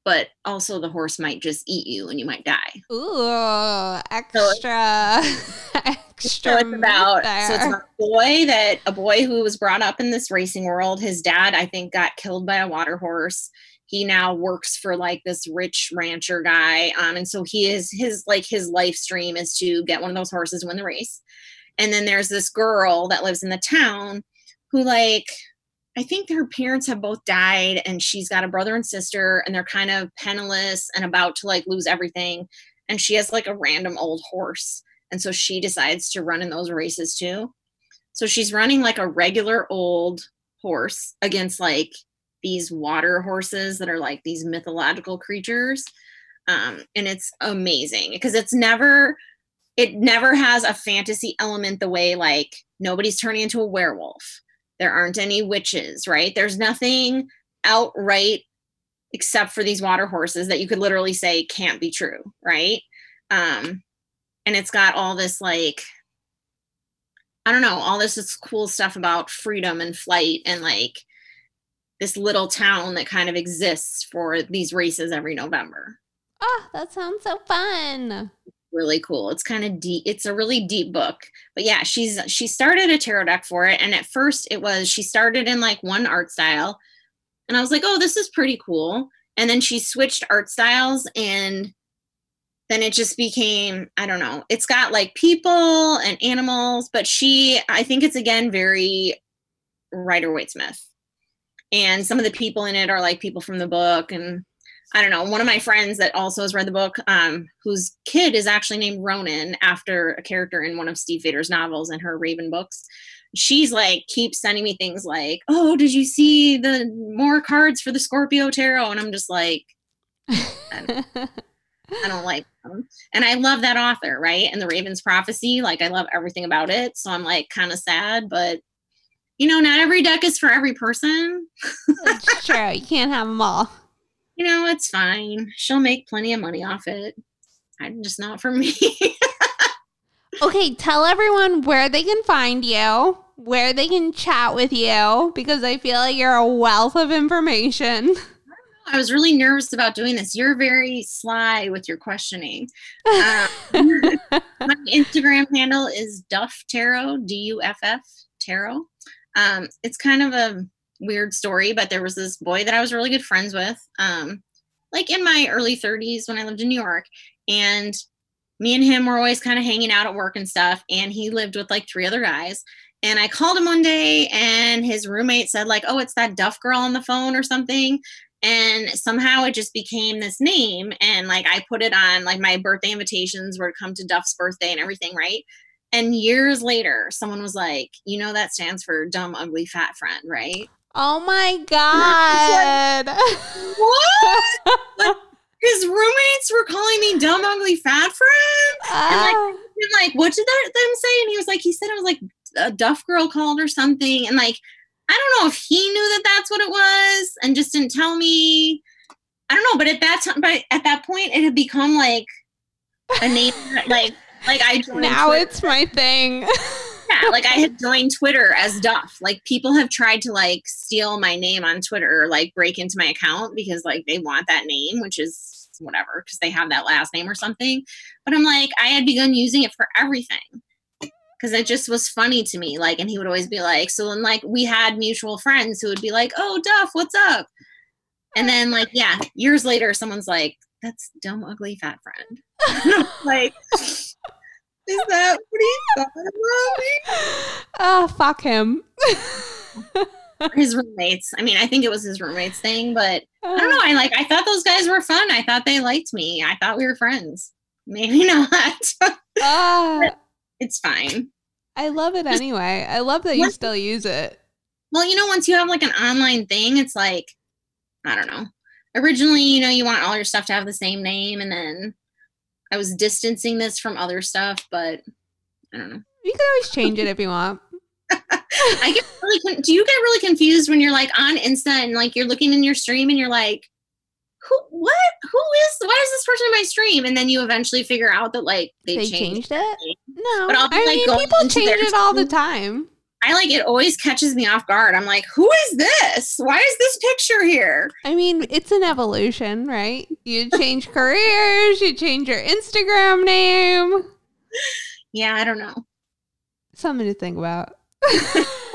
But also the horse might just eat you and you might die. Ooh, extra. So it's about a boy who was brought up in this racing world. His dad, I think, got killed by a water horse. He now works for like this rich rancher guy. And so his life stream is to get one of those horses and win the race. And then there's this girl that lives in the town who like, I think her parents have both died and she's got a brother and sister and they're kind of penniless and about to like lose everything. and she has like a random old horse. And so she decides to run in those races too. So she's running like a regular old horse against like these water horses that are like these mythological creatures. And it's amazing because it never has a fantasy element the way like nobody's turning into a werewolf. There aren't any witches, right? There's nothing outright except for these water horses that you could literally say can't be true, right? And it's got all this like, I don't know, all this cool stuff about freedom and flight and like this little town that kind of exists for these races every November. Oh, that sounds so fun. Really cool. It's kind of deep. It's a really deep book. But yeah, she started a tarot deck for it. And at first she started in like one art style. And I was like, oh, this is pretty cool. And then she switched art styles and then it just became, I don't know, it's got like people and animals, but I think it's again, very Rider-Waite-Smith. And some of the people in it are like people from the book. And I don't know, one of my friends that also has read the book, whose kid is actually named Ronan after a character in one of Stiefvater's novels and her Raven books. She's like, keeps sending me things like, oh, did you see the more cards for the Scorpio tarot? And I'm just like, I don't like them. And I love that author, right? And The Raven's Prophecy, like I love everything about it. So I'm like kind of sad, but you know, not every deck is for every person. It's true. You can't have them all. You know, it's fine. She'll make plenty of money off it. I'm just not for me. Okay, tell everyone where they can find you, where they can chat with you, because I feel like you're a wealth of information. I don't know. I was really nervous about doing this. You're very sly with your questioning. My Instagram handle is Duff Tarot, Duff Tarot. It's kind of a weird story, but there was this boy that I was really good friends with, like in my early 30s when I lived in New York, and me and him were always kind of hanging out at work and stuff. And he lived with like three other guys. And I called him one day and his roommate said like, oh, it's that Duff girl on the phone or something. And somehow it just became this name. And like, I put it on like my birthday invitations were to come to Duff's birthday and everything. Right. And years later, someone was like, you know, that stands for dumb, ugly, fat friend. Right. Oh my God. What? Like, his roommates were calling me dumb, ugly, fat friend. And like, what did them say? And he was like, he said it was like a Duff girl called or something. And like, I don't know if he knew that that's what it was and just didn't tell me. I don't know. But at that point, it had become like a name. like I joined now Twitter. It's my thing. Yeah, like I had joined Twitter as Duff. Like people have tried to like steal my name on Twitter or like break into my account because like they want that name, which is whatever, because they have that last name or something. But I'm like, I had begun using it for everything because it just was funny to me. Like, and he would always be like, so then like we had mutual friends who would be like, oh, Duff, what's up? And then like, yeah, years later, someone's like, that's dumb, ugly, fat friend. And I'm like... Is that what he thought about me? Oh, fuck him. His roommates. I mean, I think it was his roommates thing, but I don't know. I thought those guys were fun. I thought they liked me. I thought we were friends. Maybe not. It's fine. I love it anyway. I love that you still use it. Well, you know, once you have like an online thing, it's like, I don't know. Originally, you know, you want all your stuff to have the same name, and then I was distancing this from other stuff, but I don't know. You can always change it if you want. Do you get really confused when you're like on Insta and like you're looking in your stream and you're like, why is this person in my stream? And then you eventually figure out that like they changed it. No, but people change it all the time. I like, it always catches me off guard. I'm like, who is this? Why is this picture here? I mean, it's an evolution, right? You change careers, you change your Instagram name. Yeah, I don't know. Something to think about. Well,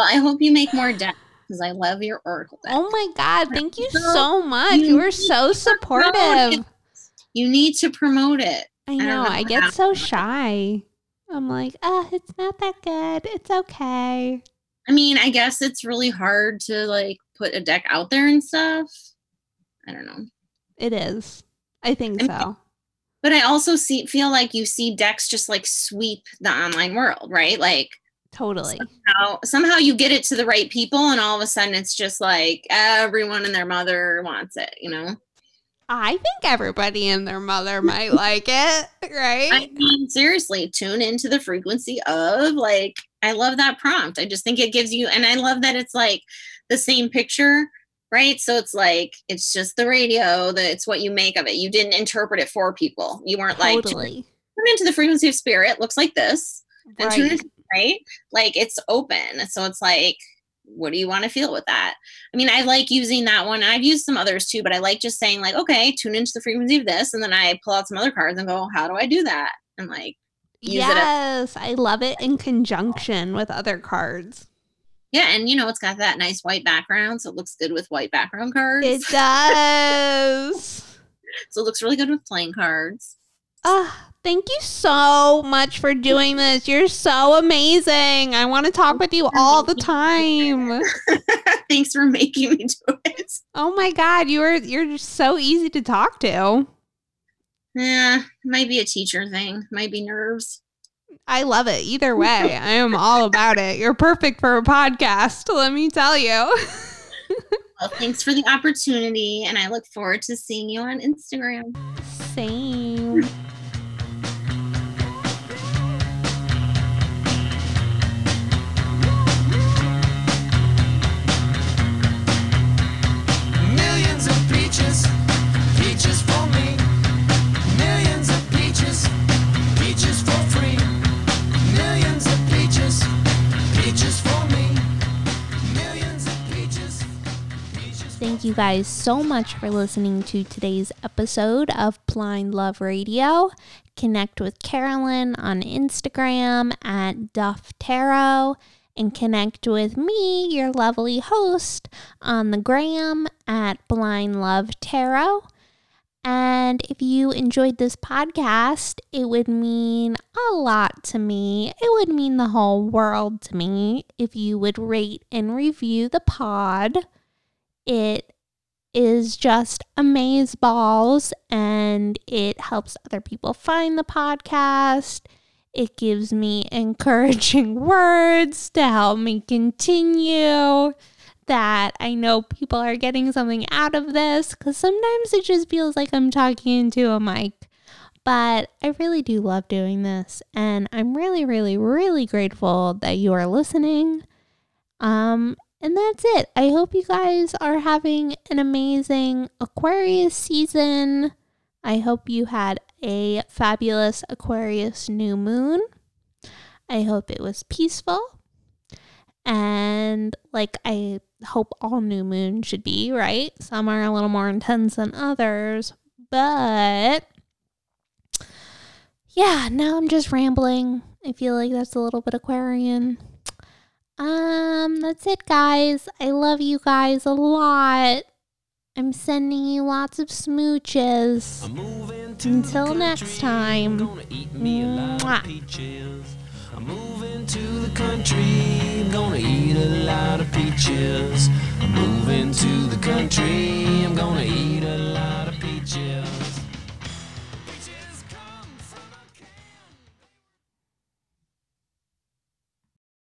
I hope you make more decks because I love your oracle deck. Oh my God, thank you so much. You were so supportive. You need to promote it. I know, I get so shy. I'm like, it's not that good. It's okay. I mean, I guess it's really hard to like put a deck out there and stuff. I don't know. It is. I think so. But I also feel like you see decks just like sweep the online world, right? Like totally. Somehow you get it to the right people and all of a sudden it's just like everyone and their mother wants it, you know? I think everybody and their mother might like it, right? I mean, seriously, tune into the frequency of, like, I love that prompt. I just think it gives you, and I love that it's like the same picture, right? So it's like, it's just the radio, that it's what you make of it. You didn't interpret it for people. You weren't totally. Like, tune into the frequency of spirit, looks like this. Right. And tune into, right? Like, it's open. So it's like, what do you want to feel with that? I mean, I like using that one. I've used some others too, but I like just saying like, okay, tune into the frequency of this. And then I pull out some other cards and go, how do I do that? And like, use yes, it I love it in conjunction with other cards. Yeah. And you know, it's got that nice white background. So it looks good with white background cards. It does. So it looks really good with plain cards. Thank you so much for doing this. You're so amazing. I want to talk with you all the time. Thanks for making me do it. Oh my God, you're just so easy to talk to. Yeah, might be a teacher thing. Might be nerves. I love it. Either way, I am all about it. You're perfect for a podcast, let me tell you. Well, thanks for the opportunity, and I look forward to seeing you on Instagram. Same. Thank you guys so much for listening to today's episode of Blind Love Radio. Connect with Carolyn on Instagram at Duff Tarot and connect with me, your lovely host, on the gram at Blind Love Tarot. And if you enjoyed this podcast, it would mean a lot to me. It would mean the whole world to me if you would rate and review the pod. It is just amazeballs, and it helps other people find the podcast. It gives me encouraging words to help me continue, that I know people are getting something out of this, because sometimes it just feels like I'm talking into a mic. But I really do love doing this, and I'm really, really, really grateful that you are listening. And that's it. I hope you guys are having an amazing Aquarius season. I hope you had a fabulous Aquarius new moon. I hope it was peaceful. And like I hope all new moon should be, right? Some are a little more intense than others. But yeah, now I'm just rambling. I feel like that's a little bit Aquarian. That's it, guys. I love you guys a lot. I'm sending you lots of smooches. Until next time. Gonna eat me a lot of peaches. I'm moving to the country. I'm gonna eat a lot of peaches. I'm moving to the country. I'm gonna eat